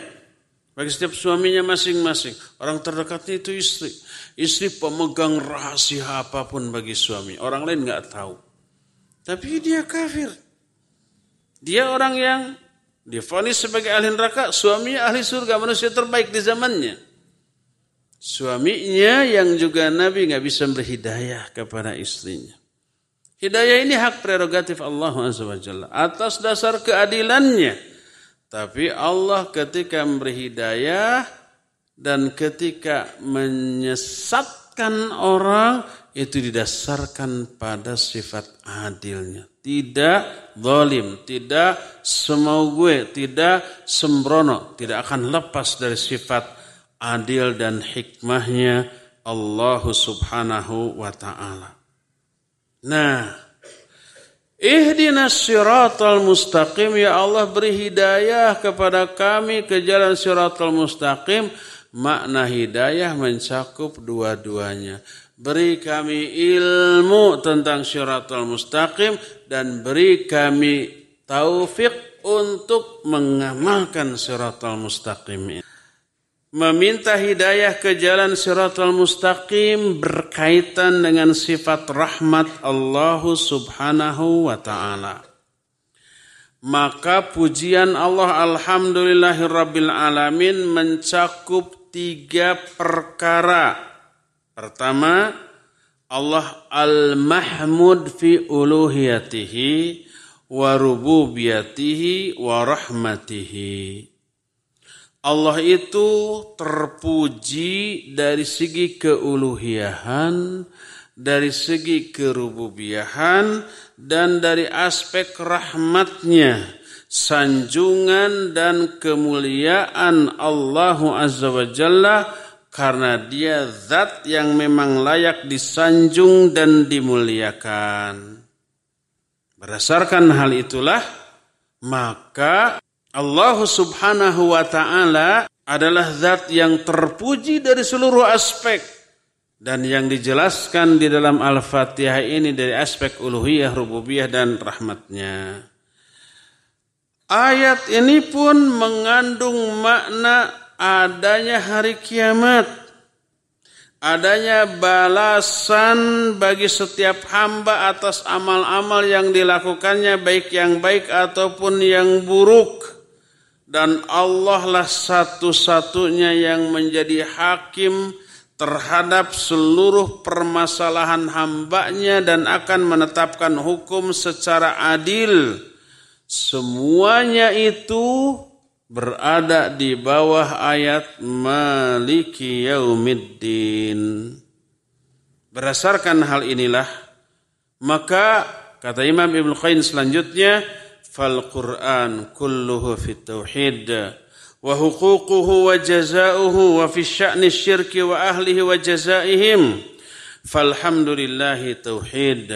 bagi setiap suaminya masing-masing. Orang terdekatnya itu istri. Istri pemegang rahasia apapun bagi suami, orang lain enggak tahu. Tapi dia kafir. Dia orang yang divonis sebagai ahli neraka, suaminya ahli surga, manusia terbaik di zamannya. Suaminya yang juga nabi enggak bisa memberi hidayah kepada istrinya. Hidayah ini hak prerogatif Allah Azza wa Jalla atas dasar keadilannya. Tapi Allah ketika memberi hidayah dan ketika menyesatkan orang, itu didasarkan pada sifat adilnya. Tidak zalim, tidak semau gue, tidak sembrono, tidak akan lepas dari sifat adil dan hikmahnya Allah Subhanahu wa taala. Nah, ihdinas siratal mustaqim, ya Allah beri hidayah kepada kami ke jalan siratal mustaqim. Makna hidayah mencakup dua-duanya. Beri kami ilmu tentang syiratul mustaqim dan beri kami taufik untuk mengamalkan syiratul mustaqim ini. Meminta hidayah ke jalan syiratul mustaqim berkaitan dengan sifat rahmat Allah Subhanahu wa ta'ala. Maka pujian Allah alhamdulillahirabbil alamin mencakup tiga perkara. Pertama, Allah al-mahmud fi uluhiyatihi wa rububiyatihi wa rahmatihi. Allah itu terpuji dari segi keuluhiyahan, dari segi kerububiahan, dan dari aspek rahmatnya, sanjungan dan kemuliaan Allahu Azza wa Jalla, karena dia zat yang memang layak disanjung dan dimuliakan. Berdasarkan hal itulah, maka Allah Subhanahu wa Ta'ala adalah zat yang terpuji dari seluruh aspek. Dan yang dijelaskan di dalam Al-Fatihah ini dari aspek uluhiyah, rububiyah, dan rahmatnya. Ayat ini pun mengandung makna adanya hari kiamat, adanya balasan bagi setiap hamba atas amal-amal yang dilakukannya, baik yang baik ataupun yang buruk. Dan Allah lah satu-satunya yang menjadi hakim terhadap seluruh permasalahan hambanya dan akan menetapkan hukum secara adil. Semuanya itu berada di bawah ayat Maliki Yaumiddin. Berdasarkan hal inilah, maka kata Imam Ibnu Qayyim selanjutnya, fal Qur'an kulluhu fit tauhid wa huququhu wa jazaa'uhu wa fi sya'ni syirki wa ahlihi wa jazaa'ihim falhamdulillahi tauhid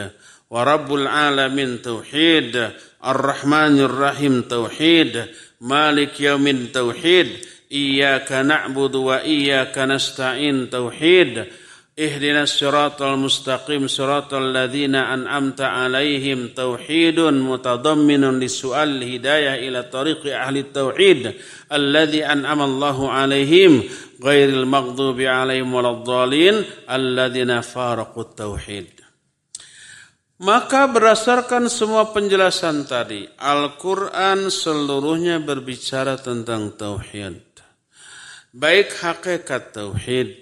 wa rabbul alamin tauhid arrahmanir rahim tauhid malik yaumin tauhid iyyaka na'budu wa iyyaka nasta'in tauhid ihdinas siratal mustaqim siratal ladzina an'amta 'alaihim tauhidun mutadamminun lisu'al hidayah ila tariqi ahli tauhid alladzi an'ama Allahu 'alaihim ghairil maghdubi 'alaihim waladdallin alladzina faraqut tauhid. Maka berdasarkan semua penjelasan tadi, Al-Qur'an seluruhnya berbicara tentang tauhid. Baik hakikat tauhid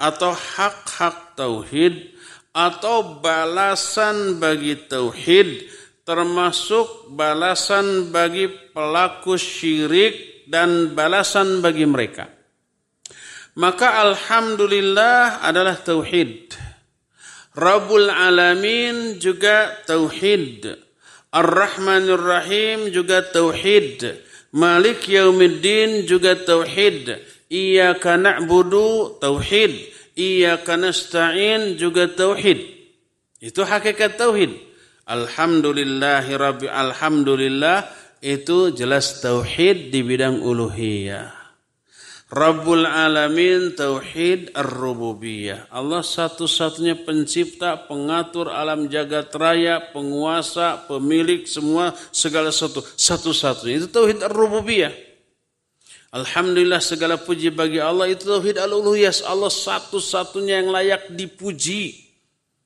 atau hak-hak tauhid atau balasan bagi tauhid, termasuk balasan bagi pelaku syirik dan balasan bagi mereka. Maka alhamdulillah adalah tauhid. Rabbul alamin juga tauhid. Ar-Rahmanir Rahim juga tauhid. Malik Yaumiddin juga tauhid. Iyyaka na'budu tauhid, iyyaka nasta'in juga tauhid. Itu hakikat tauhid. Alhamdulillahirabbil alhamdulillah itu jelas tauhid di bidang uluhiyah. Rabbul alamin tauhid ar-rububiyah. Allah satu-satunya pencipta, pengatur alam jagat raya, penguasa, pemilik semua segala sesuatu. Satu-satunya itu tauhid ar-rububiyah. Alhamdulillah segala puji bagi Allah itu tauhid al-uluhiyah. Allah satu-satunya yang layak dipuji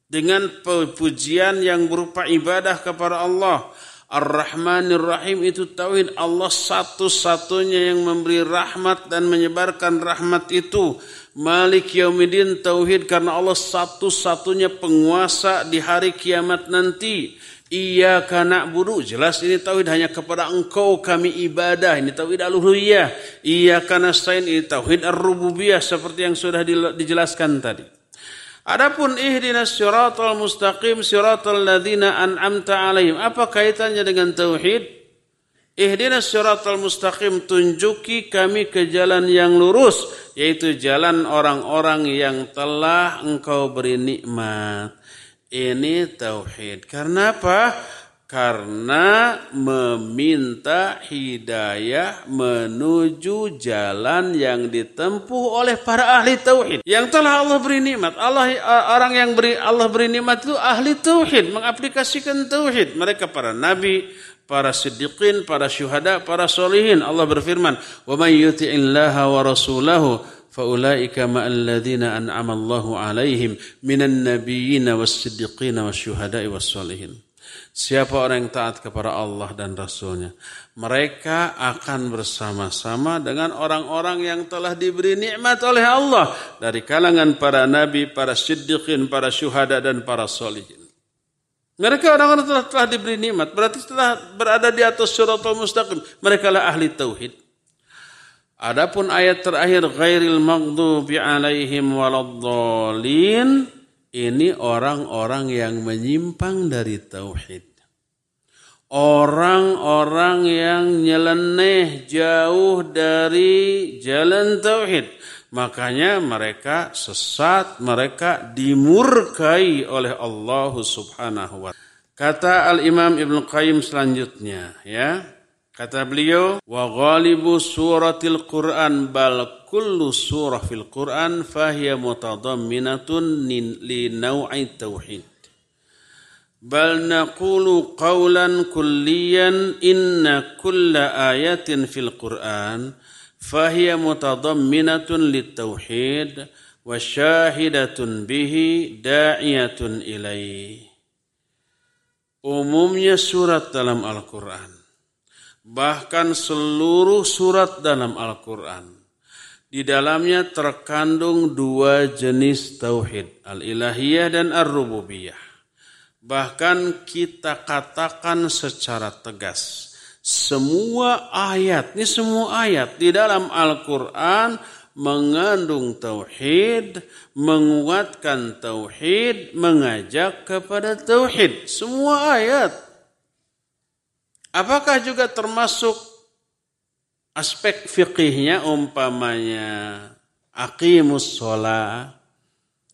dengan pujian yang berupa ibadah kepada Allah. Ar-Rahmanir Rahim itu tauhid Allah satu-satunya yang memberi rahmat dan menyebarkan rahmat itu. Malik Yaumiddin tauhid karena Allah satu-satunya penguasa di hari kiamat nanti. Iyyaka na'budu, jelas ini tauhid, hanya kepada engkau kami ibadah, ini tauhid al-uluhiyah. Iyyaka nasta'in, ini tauhid ar-rububiyah seperti yang sudah dijelaskan tadi. Adapun ihdinas siratal mustaqim siratal ladzina an'amta 'alaihim, apa kaitannya dengan tauhid? Ihdinas siratal mustaqim, tunjuki kami ke jalan yang lurus, yaitu jalan orang-orang yang telah engkau beri nikmat. Ini tauhid. Karena apa? Karena meminta hidayah menuju jalan yang ditempuh oleh para ahli tauhid. Yang telah Allah beri nikmat. Allah beri nikmat itu ahli tauhid, mengaplikasikan tauhid. Mereka para nabi, para siddiqin, para syuhada, para solihin. Allah berfirman, "Wa may yuti'illaha wa rasulahu فَأُولَٰئِكَ مَعَ الَّذِينَ أَنْعَمَ اللَّهُ عَلَيْهِمْ مِنَ النَّبِيِّينَ وَالصِّدِّقِينَ وَالشُّهَدَاءِ وَالصَّالِحِينَ." Siapa orang yang taat kepada Allah dan Rasulnya, mereka akan bersama-sama dengan orang-orang yang telah diberi nikmat oleh Allah dari kalangan para nabi, para siddiqin, para syuhada dan para solihin. Mereka orang-orang telah diberi nikmat, berarti telah berada di atas shiratal mustaqim. Mereka lah ahli tauhid. Adapun ayat terakhir ghairil maghdubi alaihim waladdallin, ini orang-orang yang menyimpang dari tauhid. Orang-orang yang nyeleneh jauh dari jalan tauhid. Makanya mereka sesat, mereka dimurkai oleh Allah Subhanahu wa ta'ala. Kata Al-Imam Ibn Qayyim selanjutnya, ya. Kata beliau, wa ghalibu suratil Qur'an bal kullu surah fil Qur'an fahiya mutadamminatun li naw'i tauhid. Bal naqulu qawlan kulliyan inna kulla ayatin fil Qur'an فهي متضمنة للتوحيد وشاهدة به داعية إليه. Umumnya surat dalam Al-Quran, bahkan seluruh surat dalam Al-Quran, di dalamnya terkandung dua jenis tauhid, al-ilahiyah dan ar-rububiyah. Bahkan kita katakan secara tegas, semua ayat, ini semua ayat di dalam Al-Quran mengandung tauhid, menguatkan tauhid, mengajak kepada tauhid. Semua ayat. Apakah juga termasuk aspek fikihnya, umpamanya aqimus sholah,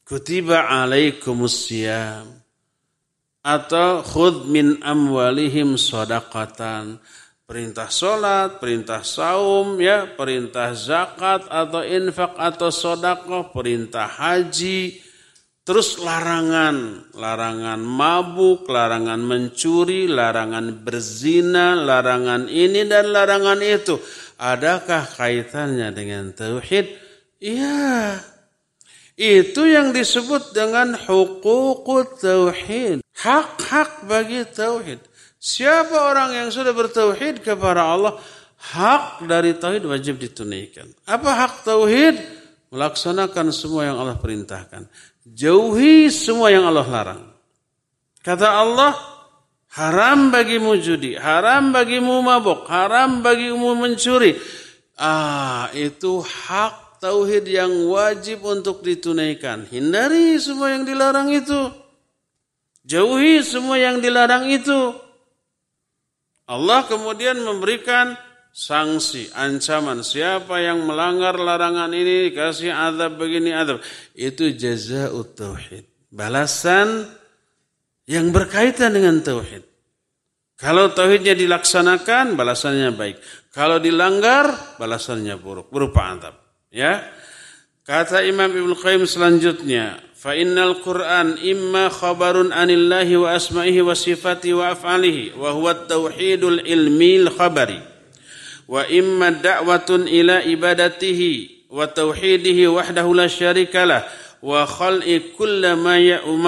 kutiba alaikumus siyam, atau khudh min amwalihim shadaqatan. Perintah sholat, perintah saum, ya, perintah zakat atau infak atau sedekah, perintah haji, terus larangan, larangan mabuk, larangan mencuri, larangan berzina, larangan ini dan larangan itu. Adakah kaitannya dengan tauhid? Iya. Itu yang disebut dengan huququt tauhid, hak-hak bagi tauhid. Siapa orang yang sudah bertauhid kepada Allah, hak dari tauhid wajib ditunaikan. Apa hak tauhid? Melaksanakan semua yang Allah perintahkan, jauhi semua yang Allah larang. Kata Allah, haram bagimu judi, haram bagimu mabuk, haram bagimu mencuri. Itu hak tauhid yang wajib untuk ditunaikan. Hindari semua yang dilarang itu, jauhi semua yang dilarang itu. Allah kemudian memberikan sanksi, ancaman. Siapa yang melanggar larangan ini, dikasih azab begini, azab. Itu jazaa'ut tauhid, balasan yang berkaitan dengan tauhid. Kalau tauhidnya dilaksanakan, balasannya baik. Kalau dilanggar, balasannya buruk, berupa azab. Ya. Kata Imam Ibnu Qayyim selanjutnya, fa innal Qur'an imma khabarun anillahi wa asma'ihi wa sifatihi wa af'alihi wa huwa at-tauhidul ilmil khabari wa imma da'watun ila ibadatihi wa tauhidihi wahdahu la syarikalah wa khal'i kulla ma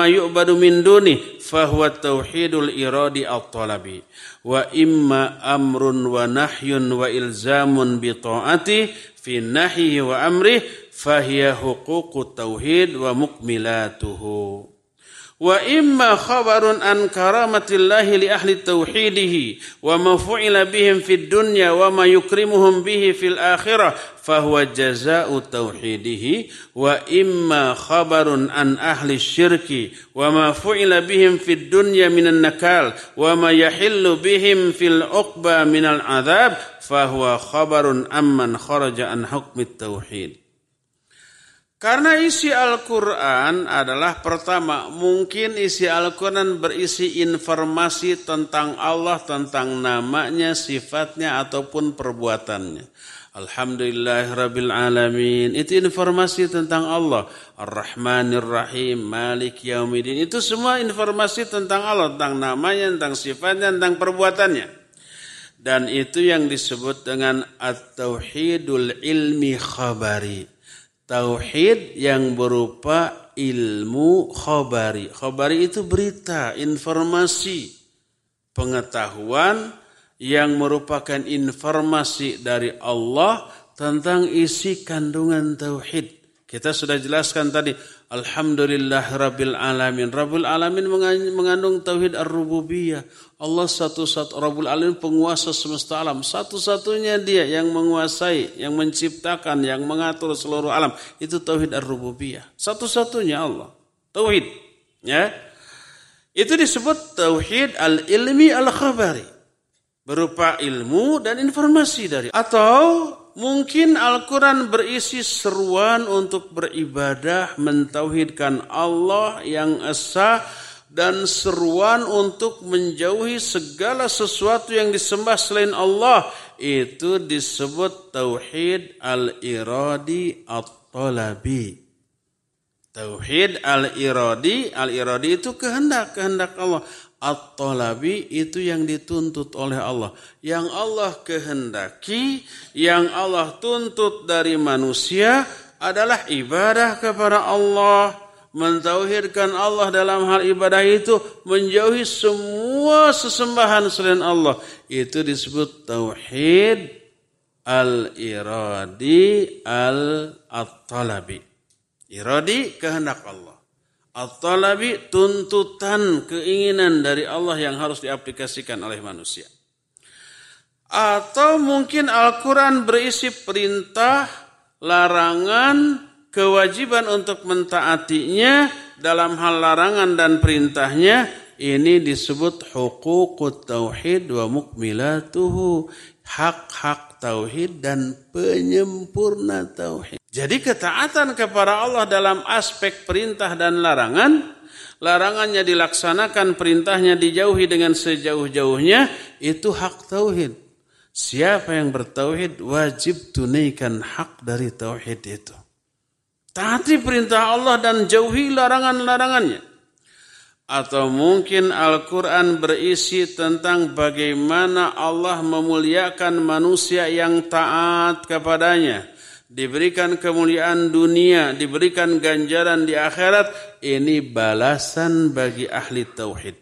yu'badu min dunihi fa huwa at-tauhidul iradi at-talabi wa imma amrun wa nahyun wa ilzamun bi ta'atihi fi nahyihi wa amrihi فهي حقوق التوحيد ومكملاته وإما خبر عن كرامة الله لأهل توحيده وما فعل بهم في الدنيا وما يكرمهم به في الآخرة فهو جزاء توحيده وإما خبر عن أهل الشرك وما فعل بهم في الدنيا من النكال وما يحل بهم في العقبى من العذاب فهو خبر عمن خرج عن حكم التوحيد. Karena isi Al-Quran adalah pertama, mungkin isi Al-Quran berisi informasi tentang Allah, tentang namanya, sifatnya, ataupun perbuatannya. Alhamdulillahirrabbilalamin. Itu informasi tentang Allah. Ar-Rahmanir Rahim, Malik Yaumiddin. Itu semua informasi tentang Allah, tentang namanya, tentang sifatnya, tentang perbuatannya. Dan itu yang disebut dengan At-Tauhidul Ilmi Khabari. Tauhid yang berupa ilmu khabari. Khabari itu berita, informasi. pengetahuan yang merupakan informasi dari Allah tentang isi kandungan tauhid. Kita sudah jelaskan tadi, alhamdulillahirabbil alamin. Rabbul alamin mengandung tauhid ar-rububiyah. Allah satu-satunya, Rabbul alamin penguasa semesta alam. Satu-satunya Dia yang menguasai, yang menciptakan, yang mengatur seluruh alam. Itu tauhid ar-rububiyah. Satu-satunya Allah. Tauhid, ya. Itu disebut tauhid al-ilmi al-khabari. Berupa ilmu dan informasi dari. Atau mungkin Al-Quran berisi seruan untuk beribadah, mentauhidkan Allah yang esa, dan seruan untuk menjauhi segala sesuatu yang disembah selain Allah. Itu disebut tauhid al-iradi at-talabi. Tauhid al-iradi, al-iradi itu kehendak Allah. At-talabi itu yang dituntut oleh Allah. Yang Allah kehendaki, yang Allah tuntut dari manusia adalah ibadah kepada Allah. Mentauhidkan Allah dalam hal ibadah itu, menjauhi semua sesembahan selain Allah. Itu disebut tauhid al-iradi al-at-talabi. Iradi kehendak Allah. At-talabi tuntutan keinginan dari Allah yang harus diaplikasikan oleh manusia. Atau mungkin Al-Quran berisi perintah, larangan, kewajiban untuk mentaatinya. Dalam hal larangan dan perintahnya, ini disebut huququt tauhid wa mukmilatuhu. Hak-hak tauhid dan penyempurna tauhid. Jadi ketaatan kepada Allah dalam aspek perintah dan larangan, larangannya dilaksanakan, perintahnya dijauhi dengan sejauh-jauhnya, itu hak tauhid. Siapa yang bertauhid wajib tunaikan hak dari tauhid itu. Taati perintah Allah dan jauhi larangan-larangannya. Atau mungkin Al-Quran berisi tentang bagaimana Allah memuliakan manusia yang taat kepadanya. Diberikan kemuliaan dunia, diberikan ganjaran di akhirat, ini balasan bagi ahli tauhid.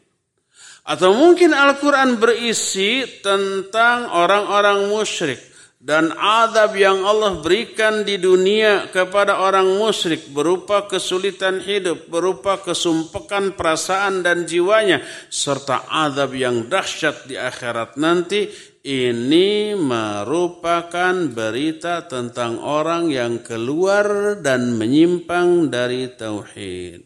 Atau mungkin Al-Quran berisi tentang orang-orang musyrik dan azab yang Allah berikan di dunia kepada orang musyrik berupa kesulitan hidup, berupa kesumpekan perasaan dan jiwanya, serta azab yang dahsyat di akhirat nanti. Ini merupakan berita tentang orang yang keluar dan menyimpang dari tauhid.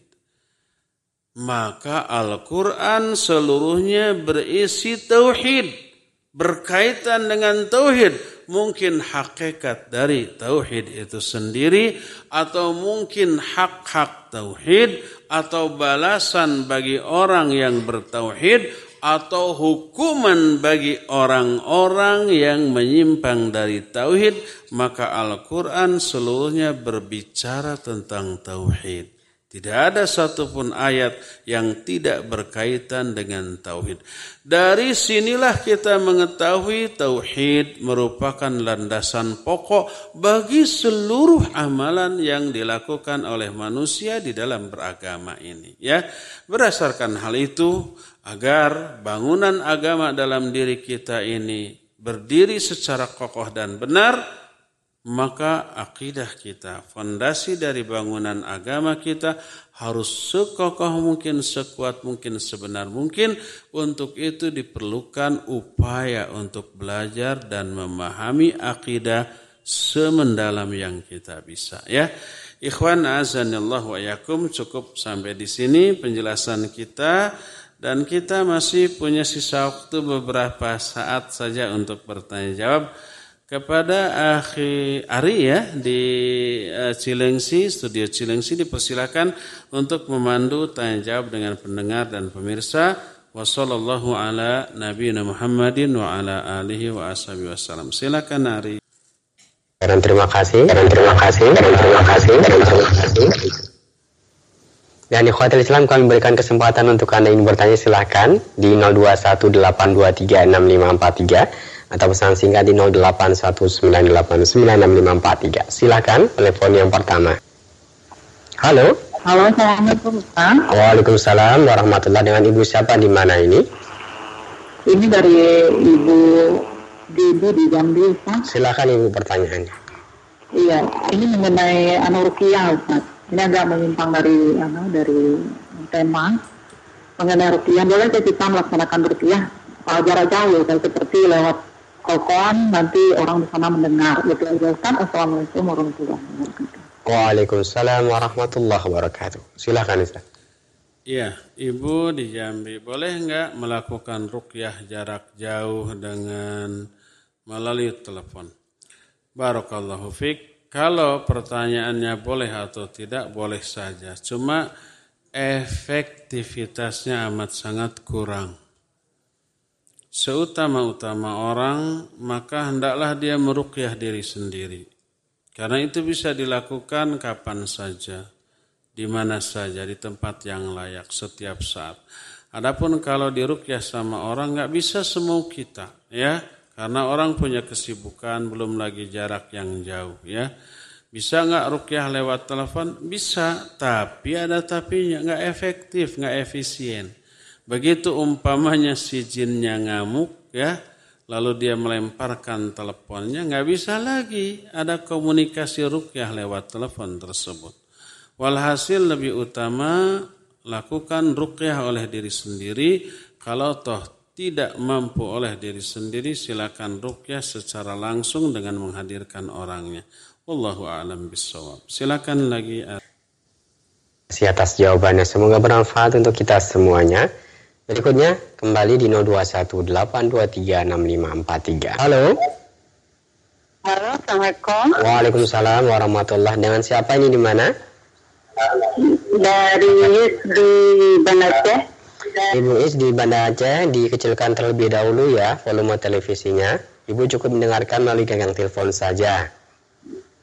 Maka Al-Quran seluruhnya berisi tauhid, berkaitan dengan tauhid. Mungkin hakikat dari tauhid itu sendiri, atau mungkin hak-hak tauhid, atau balasan bagi orang yang bertauhid, atau hukuman bagi orang-orang yang menyimpang dari tauhid. Maka Al-Quran seluruhnya berbicara tentang tauhid. Tidak ada satupun ayat yang tidak berkaitan dengan tauhid. Dari sinilah kita mengetahui tauhid merupakan landasan pokok bagi seluruh amalan yang dilakukan oleh manusia di dalam beragama ini. Ya, berdasarkan hal itu, agar bangunan agama dalam diri kita ini berdiri secara kokoh dan benar, maka akidah kita, fondasi dari bangunan agama kita harus sekokoh mungkin, sekuat mungkin, sebenar mungkin. Untuk itu diperlukan upaya untuk belajar dan memahami akidah semendalam yang kita bisa, ya. Ikhwan azanillah wa yakum, cukup sampai di sini penjelasan kita. Dan kita masih punya sisa waktu beberapa saat saja untuk bertanya jawab kepada Akhi Ari, ya, di Cilengsi, studio Cilengsi. Dipersilakan untuk memandu tanya jawab dengan pendengar dan pemirsa. Wassallallahu ala nabiyina Muhammadin wa ala alihi wa ashabihi wasallam. Silakan Ari. Terima kasih. Dan ikhwatul Islam, kami berikan kesempatan untuk Anda ingin bertanya, silakan di 0218236543 atau pesan singkat di 0819896543. Silakan, telepon yang pertama. Halo. Halo, assalamualaikum Pak. Waalaikumsalam warahmatullahi wabarakatuh. Dengan Ibu siapa, di mana ini? Ini dari Ibu Didi di Jambi, Pak. Silakan Ibu pertanyaannya. Iya, ini mengenai ruqyah, Pak. Ini agak menyimpang dari tema mengenai ruqyah. Boleh kita melaksanakan ruqyah jarak jauh, seperti lewat kokon, nanti orang di sana mendengar. Betul jelaskan. Assalamualaikum warahmatullahi wabarakatuh. Waalaikumsalam warahmatullahi wabarakatuh. Silakan Ustaz. Iya, Ibu di Jambi, boleh enggak melakukan ruqyah jarak jauh dengan melalui telepon? Barakallahu fiik. Kalau pertanyaannya boleh atau tidak, boleh saja. Cuma efektivitasnya amat sangat kurang. Seutama-utama orang, maka hendaklah dia meruqyah diri sendiri. Karena itu bisa dilakukan kapan saja, di mana saja, di tempat yang layak, setiap saat. Adapun kalau diruqyah sama orang, nggak bisa semau kita, ya, karena orang punya kesibukan, belum lagi jarak yang jauh, ya. Bisa nggak ruqyah lewat telepon? Bisa, tapi ada tapinya, nggak efektif, nggak efisien. Begitu umpamanya si jinnya ngamuk, ya, lalu dia melemparkan teleponnya, nggak bisa lagi ada komunikasi ruqyah lewat telepon tersebut. Walhasil lebih utama lakukan ruqyah oleh diri sendiri. Kalau toh tidak mampu oleh diri sendiri, silakan ruqyah secara langsung dengan menghadirkan orangnya. Wallahu a'lam bishawab. Silakan lagi. Terima kasih atas jawabannya. Semoga bermanfaat untuk kita semuanya. Berikutnya kembali di 0218236543. Halo. Halo, assalamualaikum. Waalaikumsalam warahmatullahi. Dengan siapa ini, di mana? Dari Is di Banda Aceh. Ibu Is di Banda Aceh, dikecilkan terlebih dahulu ya volume televisinya. Ibu cukup mendengarkan melalui gagang telepon saja.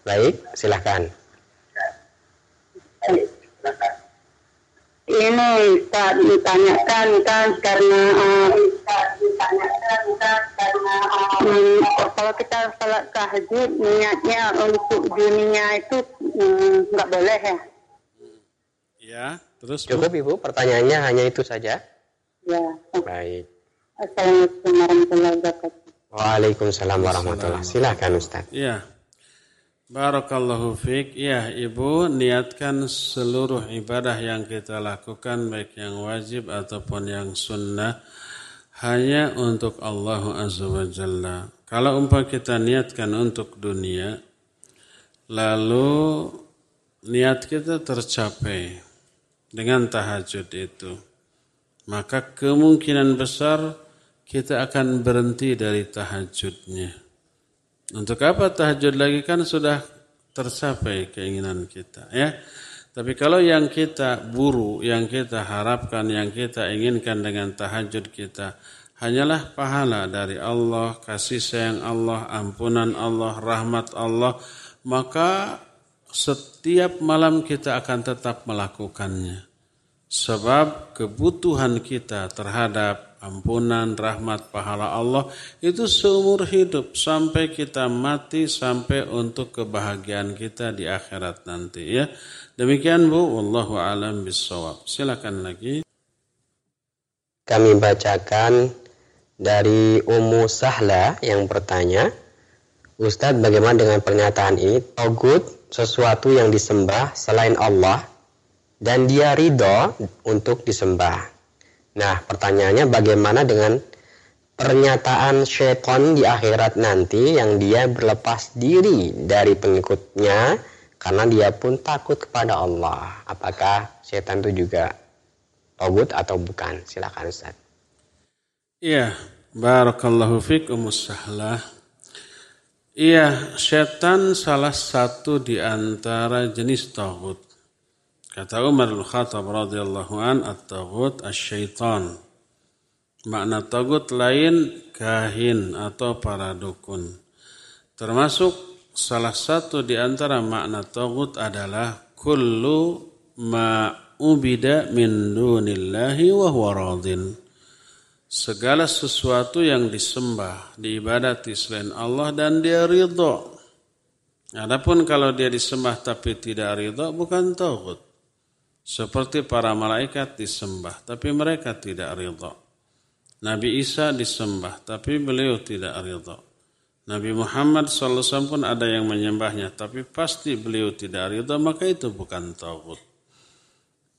Baik, silahkan. Ini Ustaz ditanyakan kan karena kalau kita salat tahajud niatnya untuk dunia itu nggak boleh ya. Ya, terus cukup Ibu, pertanyaannya hanya itu saja. Ya. Baik. Assalamualaikum warahmatullahi wabarakatuh. Waalaikumsalam warahmatullahi wabarakatuh. Silakan Ustaz. Ya. Barakallahu fiik. Ya, Ibu, niatkan seluruh ibadah yang kita lakukan baik yang wajib ataupun yang sunnah hanya untuk Allah Azza wa Jalla. Kalau umpama kita niatkan untuk dunia lalu niat kita tercapai dengan tahajud itu, maka kemungkinan besar kita akan berhenti dari tahajudnya. Untuk apa tahajud lagi, kan sudah tercapai keinginan kita, ya. Tapi kalau yang kita buru, yang kita harapkan, yang kita inginkan dengan tahajud kita hanyalah pahala dari Allah, kasih sayang Allah, ampunan Allah, rahmat Allah, maka setiap malam kita akan tetap melakukannya. Sebab kebutuhan kita terhadap ampunan, rahmat, pahala Allah itu seumur hidup sampai kita mati, sampai untuk kebahagiaan kita di akhirat nanti, ya. Demikian Bu, wallahu a'lam bishawab. Silakan lagi. Kami bacakan dari Ummu Sahla yang bertanya, Ustaz, bagaimana dengan pernyataan ini? Togut, sesuatu yang disembah selain Allah dan dia ridho untuk disembah. Nah, pertanyaannya bagaimana dengan pernyataan syaitan di akhirat nanti yang dia berlepas diri dari pengikutnya karena dia pun takut kepada Allah. Apakah syaitan itu juga togut atau bukan? Silakan Ustaz. Iya, barakallahu fiik Ummu Sahlah. Iya, syaitan salah satu di antara jenis taghut. Kata Umar Al-Khattab radhiyallahu an, at-taghut asy-syaitan. Makna taghut lain kahin atau para dukun. Termasuk salah satu di antara makna taghut adalah kullu ma ubida min dunillahi wa huwa radin. Segala sesuatu yang disembah, diibadati selain Allah dan dia ridha. Adapun kalau dia disembah tapi tidak ridha, bukan taghut. Seperti para malaikat disembah tapi mereka tidak ridha. Nabi Isa disembah, tapi beliau tidak ridha. Nabi Muhammad sallallahu alaihi wasallam pun ada yang menyembahnya, tapi pasti beliau tidak ridha, maka itu bukan tagut.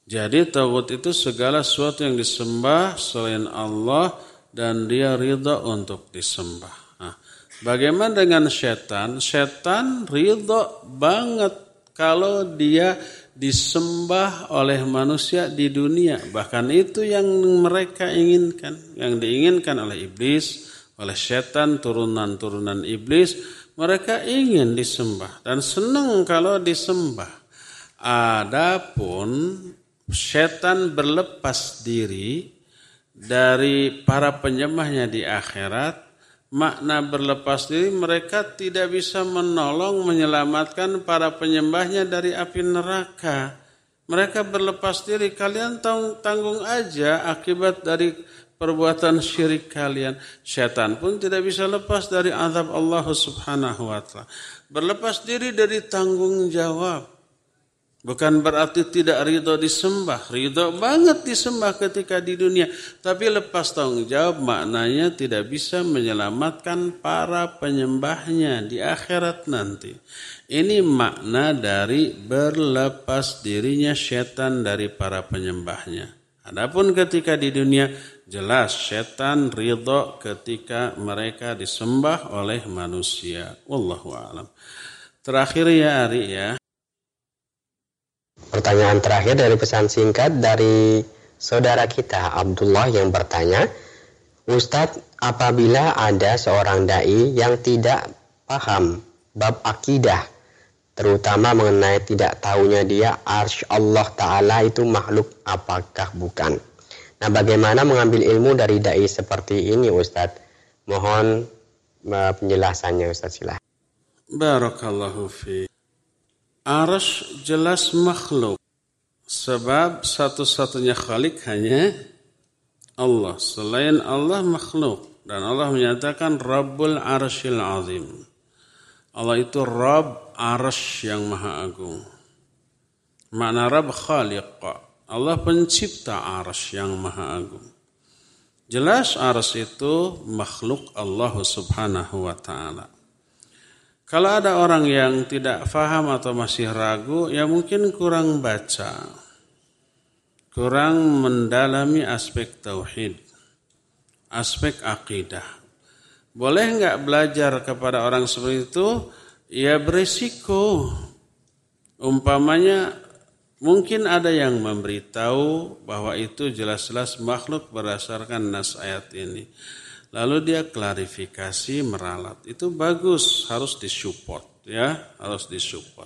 Jadi tagut itu segala sesuatu yang disembah selain Allah dan dia ridha untuk disembah. Nah, bagaimana dengan setan? Setan ridha banget kalau dia disembah oleh manusia di dunia. Bahkan itu yang mereka inginkan, yang diinginkan oleh iblis, oleh setan, turunan-turunan iblis. Mereka ingin disembah dan senang kalau disembah. Adapun setan berlepas diri dari para penyembahnya di akhirat. Makna berlepas diri, mereka tidak bisa menolong, menyelamatkan para penyembahnya dari api neraka. Mereka berlepas diri, kalian tanggung aja akibat dari perbuatan syirik kalian. Setan pun tidak bisa lepas dari azab Allah Subhanahu wa ta'ala. Berlepas diri dari tanggung jawab. Bukan berarti tidak ridho disembah. Ridho banget disembah ketika di dunia. Tapi lepas tanggung jawab, maknanya tidak bisa menyelamatkan para penyembahnya di akhirat nanti. Ini makna dari berlepas dirinya setan dari para penyembahnya. Adapun ketika di dunia, jelas setan ridho ketika mereka disembah oleh manusia. Wallahu a'lam. Terakhir ya Ari ya. Pertanyaan terakhir dari pesan singkat dari saudara kita Abdullah yang bertanya, Ustadz, apabila ada seorang dai yang tidak paham bab akidah, terutama mengenai tidak tahunya dia arsy Allah Ta'ala itu makhluk apakah bukan? Nah, bagaimana mengambil ilmu dari dai seperti ini Ustadz? Mohon penjelasannya Ustadz, silahkan. Barakallahu fi. Arsy jelas makhluk, sebab satu-satunya khalik hanya Allah. Selain Allah makhluk, dan Allah menyatakan Rabbul Arsyil Azim. Allah itu Rabb Arsy yang maha agung. Makna Rabb khaliq, Allah pencipta Arsy yang maha agung. Jelas Arsy itu makhluk Allah Subhanahu wa ta'ala. Kalau ada orang yang tidak faham atau masih ragu, ya mungkin kurang baca, kurang mendalami aspek tauhid, aspek akidah. Boleh enggak belajar kepada orang seperti itu? Ya berisiko. Umpamanya mungkin ada yang memberitahu bahwa itu jelas-jelas makhluk berdasarkan nas ayat ini. Lalu dia klarifikasi, meralat. Itu bagus, harus disupport ya, harus disupport.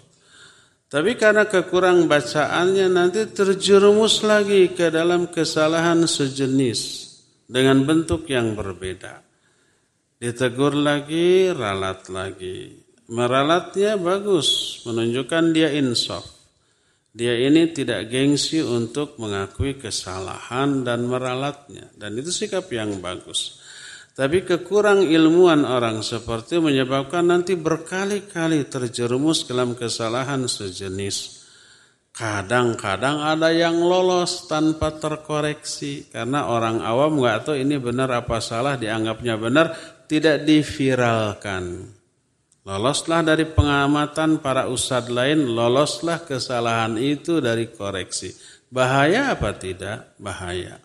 Tapi karena kekurang bacaannya nanti terjerumus lagi ke dalam kesalahan sejenis dengan bentuk yang berbeda. Ditegur lagi, ralat lagi. Meralatnya bagus, menunjukkan dia insaf. Dia ini tidak gengsi untuk mengakui kesalahan dan meralatnya. Dan itu sikap yang bagus. Tapi kekurang ilmuan orang seperti menyebabkan nanti berkali-kali terjerumus dalam kesalahan sejenis. Kadang-kadang ada yang lolos tanpa terkoreksi. Karena orang awam gak tahu ini benar apa salah, dianggapnya benar, tidak diviralkan. Loloslah dari pengamatan para ustadz lain, loloslah kesalahan itu dari koreksi. Bahaya apa tidak? Bahaya.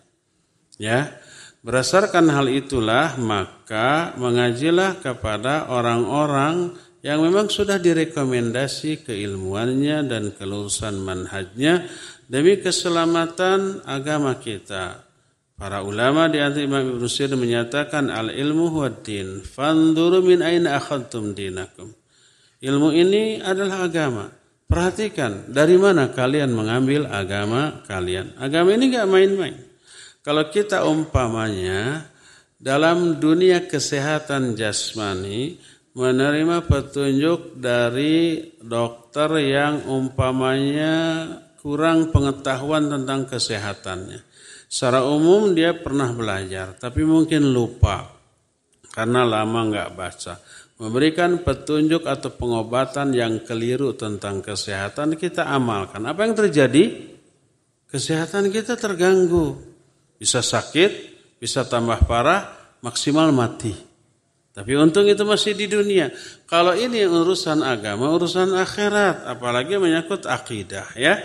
Ya. Berdasarkan hal itulah maka mengajilah kepada orang-orang yang memang sudah direkomendasi keilmuannya dan kelurusan manhajnya demi keselamatan agama kita. Para ulama di antara Imam Ibnu Sirin menyatakan al-ilmu huwaddin fanduru min aina akhadtum dinakum. Ilmu ini adalah agama. Perhatikan dari mana kalian mengambil agama kalian. Agama ini enggak main-main. Kalau kita umpamanya dalam dunia kesehatan jasmani menerima petunjuk dari dokter yang umpamanya kurang pengetahuan tentang kesehatannya. Secara umum dia pernah belajar tapi mungkin lupa karena lama enggak baca. Memberikan petunjuk atau pengobatan yang keliru tentang kesehatan kita amalkan. Apa yang terjadi? Kesehatan kita terganggu. Bisa sakit, Bisa tambah parah, maksimal mati. Tapi untung itu masih di dunia. Kalau ini urusan agama, urusan akhirat, apalagi menyangkut akidah, ya.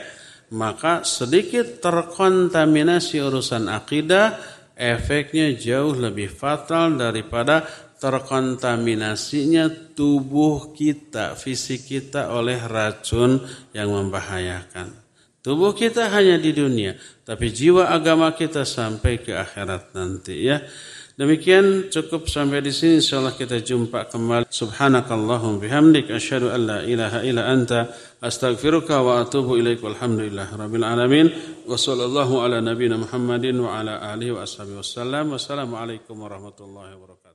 Maka sedikit terkontaminasi urusan akidah, efeknya jauh lebih fatal daripada terkontaminasinya tubuh kita, fisik kita oleh racun yang membahayakan. Tubuh kita hanya di dunia, tapi jiwa agama kita sampai ke akhirat nanti, ya. Demikian cukup sampai di sini, insyaallah kita jumpa kembali. Subhanakallahum bihamdik asyhadu an la ilaha illa anta astaghfiruka wa atubu ilaik. Walhamdulillah rabbil alamin. Wa sallallahu ala nabiyyina Muhammadin wa ala alihi wa ashabihi wasallam. Wassalamualaikum warahmatullahi wabarakatuh.